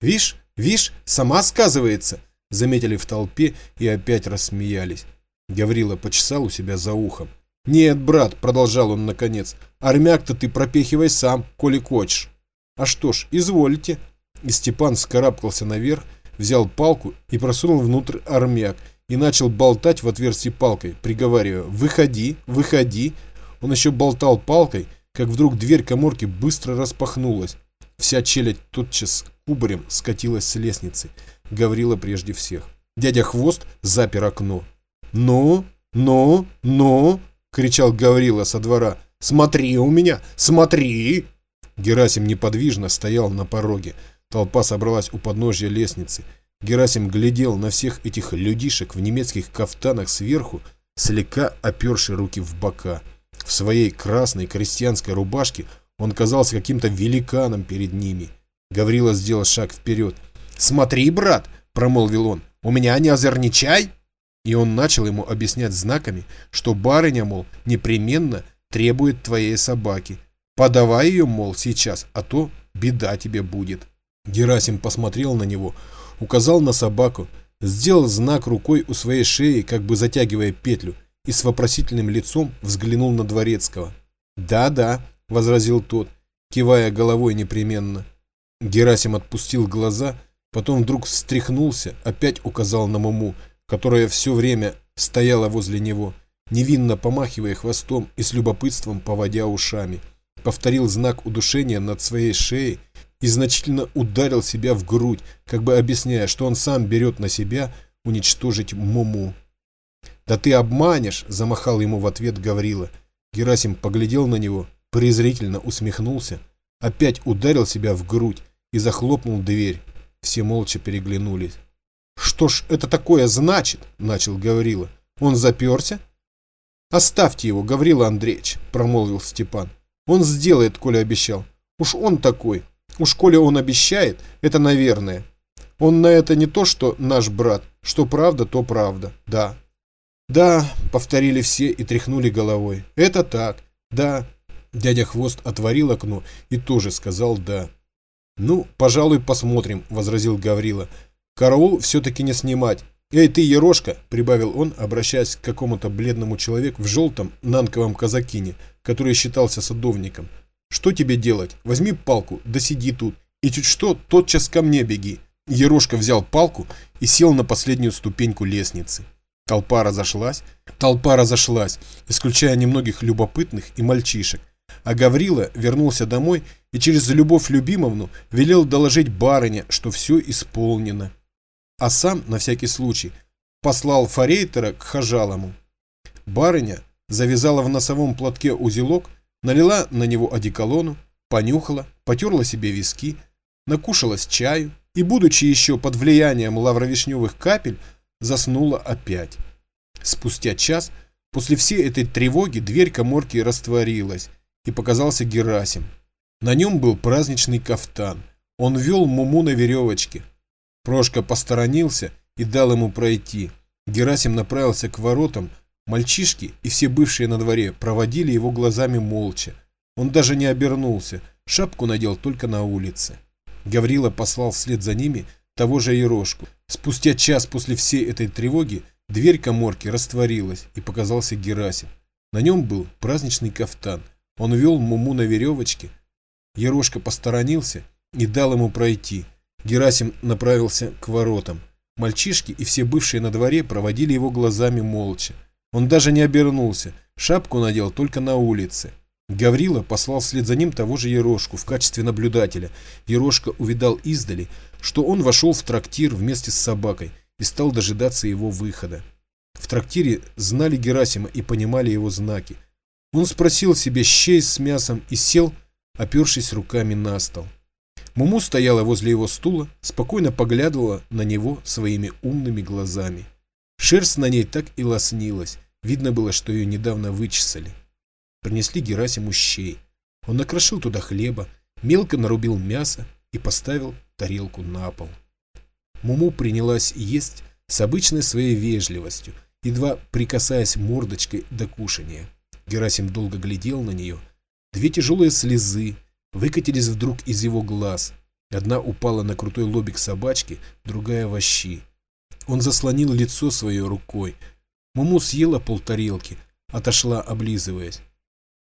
«Вишь, вишь, сама сказывается!» Заметили в толпе и опять рассмеялись. Гаврила почесал у себя за ухом. «Нет, брат», — продолжал он наконец, — «армяк-то ты пропехивай сам, коли хочешь». А что ж, изволите. И Степан вскарабкался наверх, взял палку и просунул внутрь армяк и начал болтать в отверстие палкой, приговаривая: «Выходи, выходи». Он еще болтал палкой, как вдруг дверь каморки быстро распахнулась. Вся челядь тотчас кубарем скатилась с лестницы. Гаврила прежде всех. Дядя Хвост запер окно. «Ну, ну, ну!» — кричал Гаврила со двора. «Смотри у меня, смотри!» Герасим неподвижно стоял на пороге. Толпа собралась у подножья лестницы. Герасим глядел на всех этих людишек в немецких кафтанах сверху, слегка оперши руки в бока. В своей красной крестьянской рубашке он казался каким-то великаном перед ними. Гаврила сделал шаг вперед. «Смотри, брат!» — промолвил он. «У меня не озорничай!» И он начал ему объяснять знаками, что барыня, мол, непременно требует твоей собаки. «Подавай ее, мол, сейчас, а то беда тебе будет». Герасим посмотрел на него, указал на собаку, сделал знак рукой у своей шеи, как бы затягивая петлю, и с вопросительным лицом взглянул на Дворецкого. «Да-да», — возразил тот, кивая головой непременно. Герасим отпустил глаза, потом вдруг встряхнулся, опять указал на Муму, которая все время стояла возле него, невинно помахивая хвостом и с любопытством поводя ушами. Повторил знак удушения над своей шеей и значительно ударил себя в грудь, как бы объясняя, что он сам берет на себя уничтожить Муму. «Да ты обманешь!» — замахал ему в ответ Гаврила. Герасим поглядел на него, презрительно усмехнулся, опять ударил себя в грудь и захлопнул дверь. Все молча переглянулись. «Что ж это такое значит?» — начал Гаврила. «Он заперся?» «Оставьте его, Гаврила Андреевич», — промолвил Степан. «Он сделает, коли обещал. Уж он такой. Уж коли он обещает, это наверное. Он на это не то, что наш брат. Что правда, то правда. Да». «Да», — повторили все и тряхнули головой. «Это так. Да». Дядя Хвост отворил окно и тоже сказал «да». «Ну, пожалуй, посмотрим», — возразил Гаврила. «Караул все-таки не снимать. Эй, ты, Ерошка!» — прибавил он, обращаясь к какому-то бледному человеку в желтом нанковом казакине, который считался садовником. «Что тебе делать? Возьми палку, да сиди тут. И чуть что, тотчас ко мне беги». Ерошка взял палку и сел на последнюю ступеньку лестницы. Толпа разошлась, толпа разошлась, исключая немногих любопытных и мальчишек. А Гаврила вернулся домой и через Любовь Любимовну велел доложить барыне, что все исполнено. А сам, на всякий случай, послал форейтера к Хожалому. Барыня завязала в носовом платке узелок, налила на него одеколону, понюхала, потерла себе виски, накушалась чаю и, будучи еще под влиянием лавровишневых капель, заснула опять. Спустя час после всей этой тревоги дверь каморки растворилась, и показался Герасим. На нем был праздничный кафтан. Он вел Муму на веревочке. Прошка посторонился и дал ему пройти. Герасим направился к воротам. Мальчишки и все бывшие на дворе проводили его глазами молча. Он даже не обернулся, шапку надел только на улице. Гаврила послал вслед за ними того же Ерошку. Спустя час после всей этой тревоги дверь каморки растворилась, и показался Герасим. На нем был праздничный кафтан. Он вел Муму на веревочке. Ерошка посторонился и дал ему пройти. Герасим направился к воротам. Мальчишки и все бывшие на дворе проводили его глазами молча. Он даже не обернулся, шапку надел только на улице. Гаврила послал вслед за ним того же Ерошку в качестве наблюдателя. Ерошка увидал издали, что он вошел в трактир вместе с собакой и стал дожидаться его выхода. В трактире знали Герасима и понимали его знаки. Он спросил себе щей с мясом и сел, опершись руками на стол. Муму стояла возле его стула, спокойно поглядывала на него своими умными глазами. Шерсть на ней так и лоснилась, видно было, что ее недавно вычесали. Принесли Герасиму щей. Он накрошил туда хлеба, мелко нарубил мясо и поставил тарелку на пол. Муму принялась есть с обычной своей вежливостью, едва прикасаясь мордочкой до кушания. Герасим долго глядел на нее. Две тяжелые слезы выкатились вдруг из его глаз. Одна упала на крутой лобик собачки, другая во щи. Он заслонил лицо своей рукой. Муму съела полтарелки, отошла, облизываясь.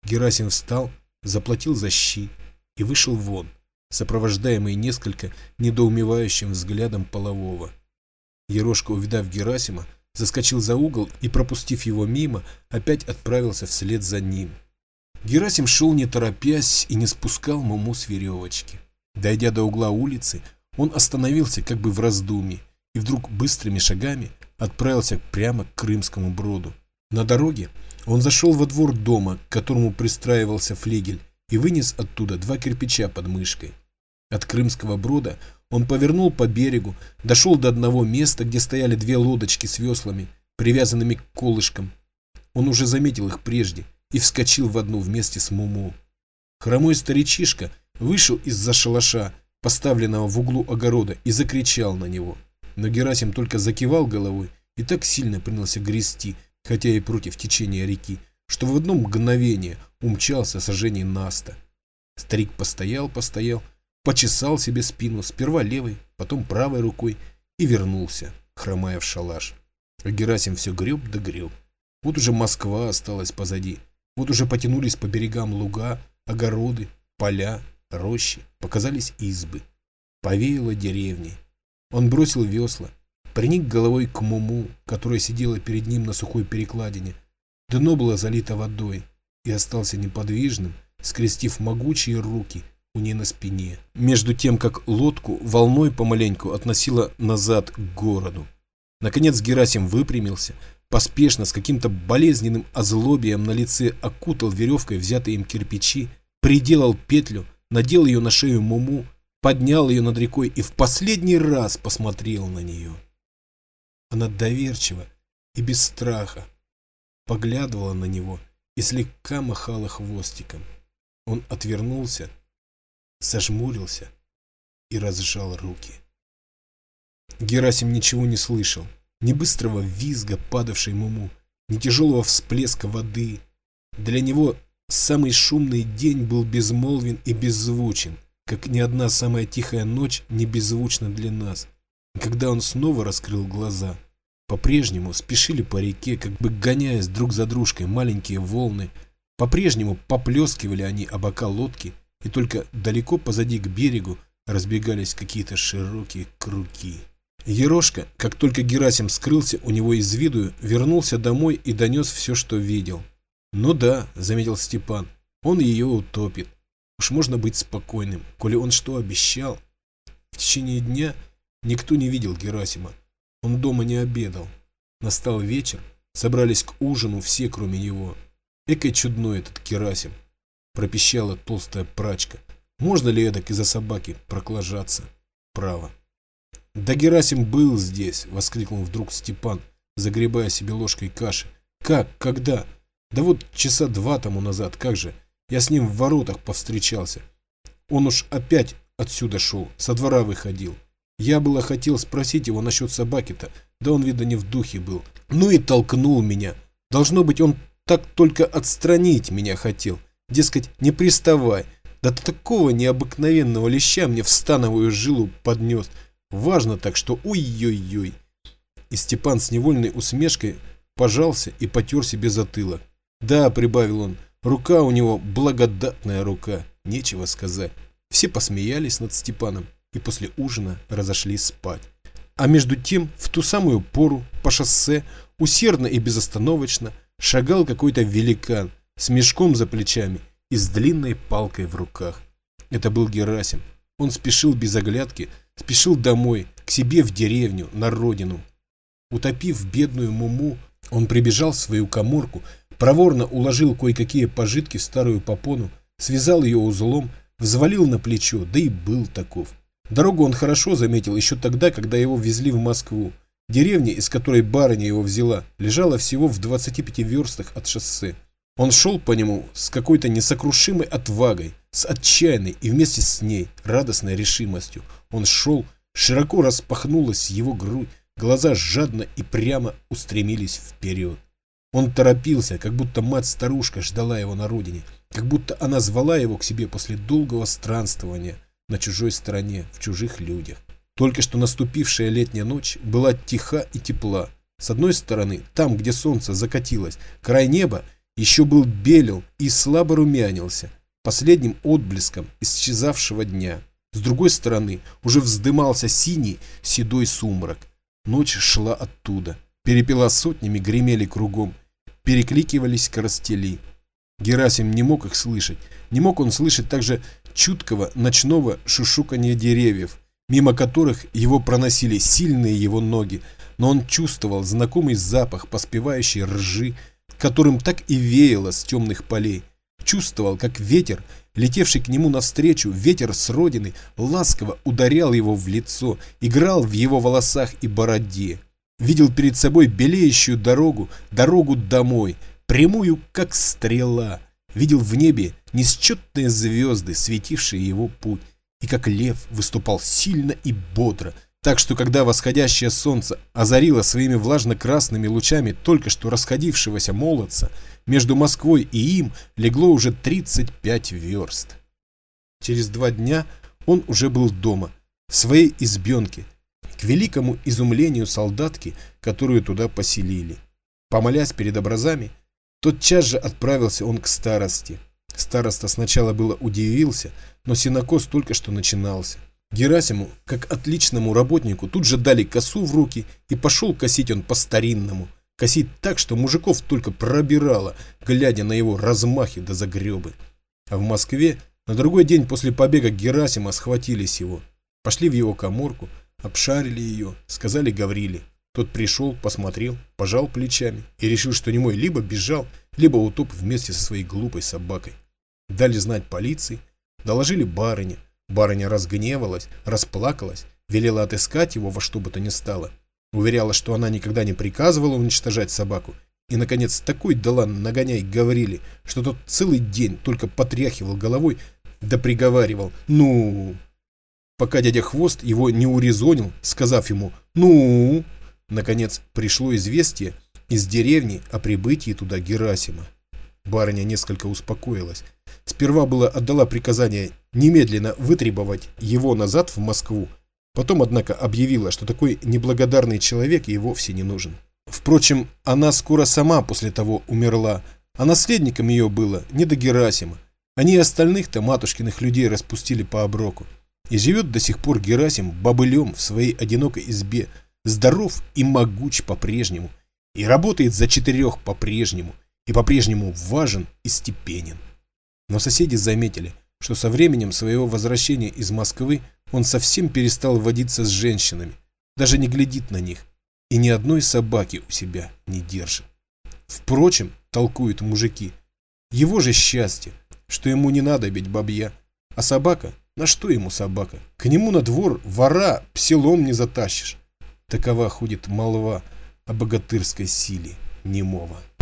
Герасим встал, заплатил за щи и вышел вон. сопровождаемый несколько недоумевающим взглядом полового. Ерошка, увидав Герасима, заскочил за угол и, пропустив его мимо, опять отправился вслед за ним. Герасим шел не торопясь и не спускал Муму с веревочки. Дойдя до угла улицы, он остановился как бы в раздумье и вдруг быстрыми шагами отправился прямо к Крымскому броду. На дороге он зашел во двор дома, к которому пристраивался флигель, и вынес оттуда два кирпича под мышкой. От Крымского брода он повернул по берегу, дошел до одного места, где стояли две лодочки с веслами, привязанными к колышкам. Он уже заметил их прежде и вскочил в одну вместе с Муму. Хромой старичишка вышел из-за шалаша, поставленного в углу огорода, и закричал на него. Но Герасим только закивал головой и так сильно принялся грести, хотя и против течения реки, что в одно мгновение умчался сажений наста. Старик постоял-постоял, почесал себе спину сперва левой, потом правой рукой и вернулся, хромая в шалаш. А Герасим все греб да греб. Вот уже Москва осталась позади, вот уже потянулись по берегам луга, огороды, поля, рощи, показались избы. Повеяло деревней. Он бросил весла, приник головой к Муму, которая сидела перед ним на сухой перекладине. Дно было залито водой, и остался неподвижным, скрестив могучие руки у ней на спине, между тем, как лодку волной помаленьку относило назад к городу. Наконец Герасим выпрямился, поспешно, с каким-то болезненным озлобием на лице окутал веревкой взятые им кирпичи, приделал петлю, надел ее на шею Муму, поднял ее над рекой и в последний раз посмотрел на нее. Она доверчиво и без страха поглядывала на него и слегка махала хвостиком. Он отвернулся, сожмурился и разжал руки. Герасим ничего не слышал. Ни быстрого визга, падавшей Муму, ни тяжелого всплеска воды. Для него самый шумный день был безмолвен и беззвучен, как ни одна самая тихая ночь не беззвучна для нас. И когда он снова раскрыл глаза, по-прежнему спешили по реке, как бы гоняясь друг за дружкой маленькие волны, по-прежнему поплескивали они о бока лодки, и только далеко позади к берегу разбегались какие-то широкие круги. Ерошка, как только Герасим скрылся у него из виду, вернулся домой и донес все, что видел. «Ну да», — заметил Степан, — «он ее утопит. Уж можно быть спокойным, коли он что обещал». В течение дня никто не видел Герасима. Он дома не обедал. Настал вечер, собрались к ужину все, кроме него. «Экой чудной этот Герасим», — пропищала толстая прачка. «Можно ли эдак из-за собаки проклажаться? Право». «Да Герасим был здесь!» — воскликнул вдруг Степан, загребая себе ложкой каши. «Как? Когда?» «Да вот часа два тому назад, как же! Я с ним в воротах повстречался. Он уж опять отсюда шел, со двора выходил. Я было хотел спросить его насчет собаки-то, да он, видно, не в духе был. Ну и толкнул меня. Должно быть, он так только отстранить меня хотел. Дескать, не приставай. Да ты такого необыкновенного леща мне в становую жилу поднес. Важно так, что ой-ой-ой». И Степан с невольной усмешкой пожался и потер себе затылок. «Да», — прибавил он, — «рука у него благодатная рука, нечего сказать». Все посмеялись над Степаном и после ужина разошлись спать. А между тем в ту самую пору по шоссе усердно и безостановочно шагал какой-то великан с мешком за плечами и с длинной палкой в руках. Это был Герасим. Он спешил без оглядки, спешил домой, к себе в деревню, на родину. Утопив бедную Муму, он прибежал в свою каморку, проворно уложил кое-какие пожитки в старую попону, связал ее узлом, взвалил на плечо, да и был таков. Дорогу он хорошо заметил еще тогда, когда его везли в Москву. Деревня, из которой барыня его взяла, лежала всего в двадцати пяти верстах от шоссе. Он шел по нему с какой-то несокрушимой отвагой, с отчаянной и вместе с ней радостной решимостью. Он шел, широко распахнулась его грудь, глаза жадно и прямо устремились вперед. Он торопился, как будто мать-старушка ждала его на родине, как будто она звала его к себе после долгого странствования на чужой стороне, в чужих людях. Только что наступившая летняя ночь была тиха и тепла. С одной стороны, там, где солнце закатилось, край неба еще был белел и слабо румянился последним отблеском исчезавшего дня. С другой стороны уже вздымался синий седой сумрак. Ночь шла оттуда. Перепела сотнями гремели кругом. Перекликивались коростели. Герасим не мог их слышать. Не мог он слышать также чуткого ночного шушуканья деревьев, мимо которых его проносили сильные его ноги, но он чувствовал знакомый запах поспевающей ржи, которым так и веяло с темных полей. Чувствовал, как ветер, летевший к нему навстречу, ветер с родины, ласково ударял его в лицо, играл в его волосах и бороде. Видел перед собой белеющую дорогу, дорогу домой, прямую, как стрела. Видел в небе несчетные звезды, светившие его путь, и как лев выступал сильно и бодро, так что, когда восходящее солнце озарило своими влажно-красными лучами только что расходившегося молодца, между Москвой и им легло уже тридцать пять верст. Через два дня он уже был дома, в своей избенке, к великому изумлению солдатки, которую туда поселили. Помолясь перед образами, тотчас же отправился он к старости. Староста сначала было удивился, но сенокос только что начинался. Герасиму, как отличному работнику, тут же дали косу в руки, и пошел косить он по-старинному. Косить так, что мужиков только пробирало, глядя на его размахи да загребы. А в Москве на другой день после побега Герасима схватились его. Пошли в его каморку, обшарили ее, сказали Гавриле. Тот пришел, посмотрел, пожал плечами и решил, что немой либо бежал, либо утоп вместе со своей глупой собакой. Дали знать полиции, доложили барыне. Барыня разгневалась, расплакалась, велела отыскать его во что бы то ни стало. Уверяла, что она никогда не приказывала уничтожать собаку. И, наконец, такой дала нагоняй Гавриле, что тот целый день только потряхивал головой да приговаривал «ну». Пока дядя Хвост его не урезонил, сказав ему «ну». Наконец, пришло известие из деревни о прибытии туда Герасима. Барыня несколько успокоилась. Сперва было отдала приказание немедленно вытребовать его назад в Москву, потом, однако, объявила, что такой неблагодарный человек ей вовсе не нужен. Впрочем, она скоро сама после того умерла, а наследником ее было не до Герасима. Они и остальных-то матушкиных людей распустили по оброку. И живет до сих пор Герасим бобылем в своей одинокой избе, здоров и могуч по-прежнему, и работает за четырех по-прежнему, и по-прежнему важен и степенен. Но соседи заметили, что со временем своего возвращения из Москвы он совсем перестал водиться с женщинами, даже не глядит на них и ни одной собаки у себя не держит. Впрочем, толкуют мужики, его же счастье, что ему не надо бить бабья, а собака, на что ему собака? К нему на двор вора псилом не затащишь. Такова ходит молва о богатырской силе немого.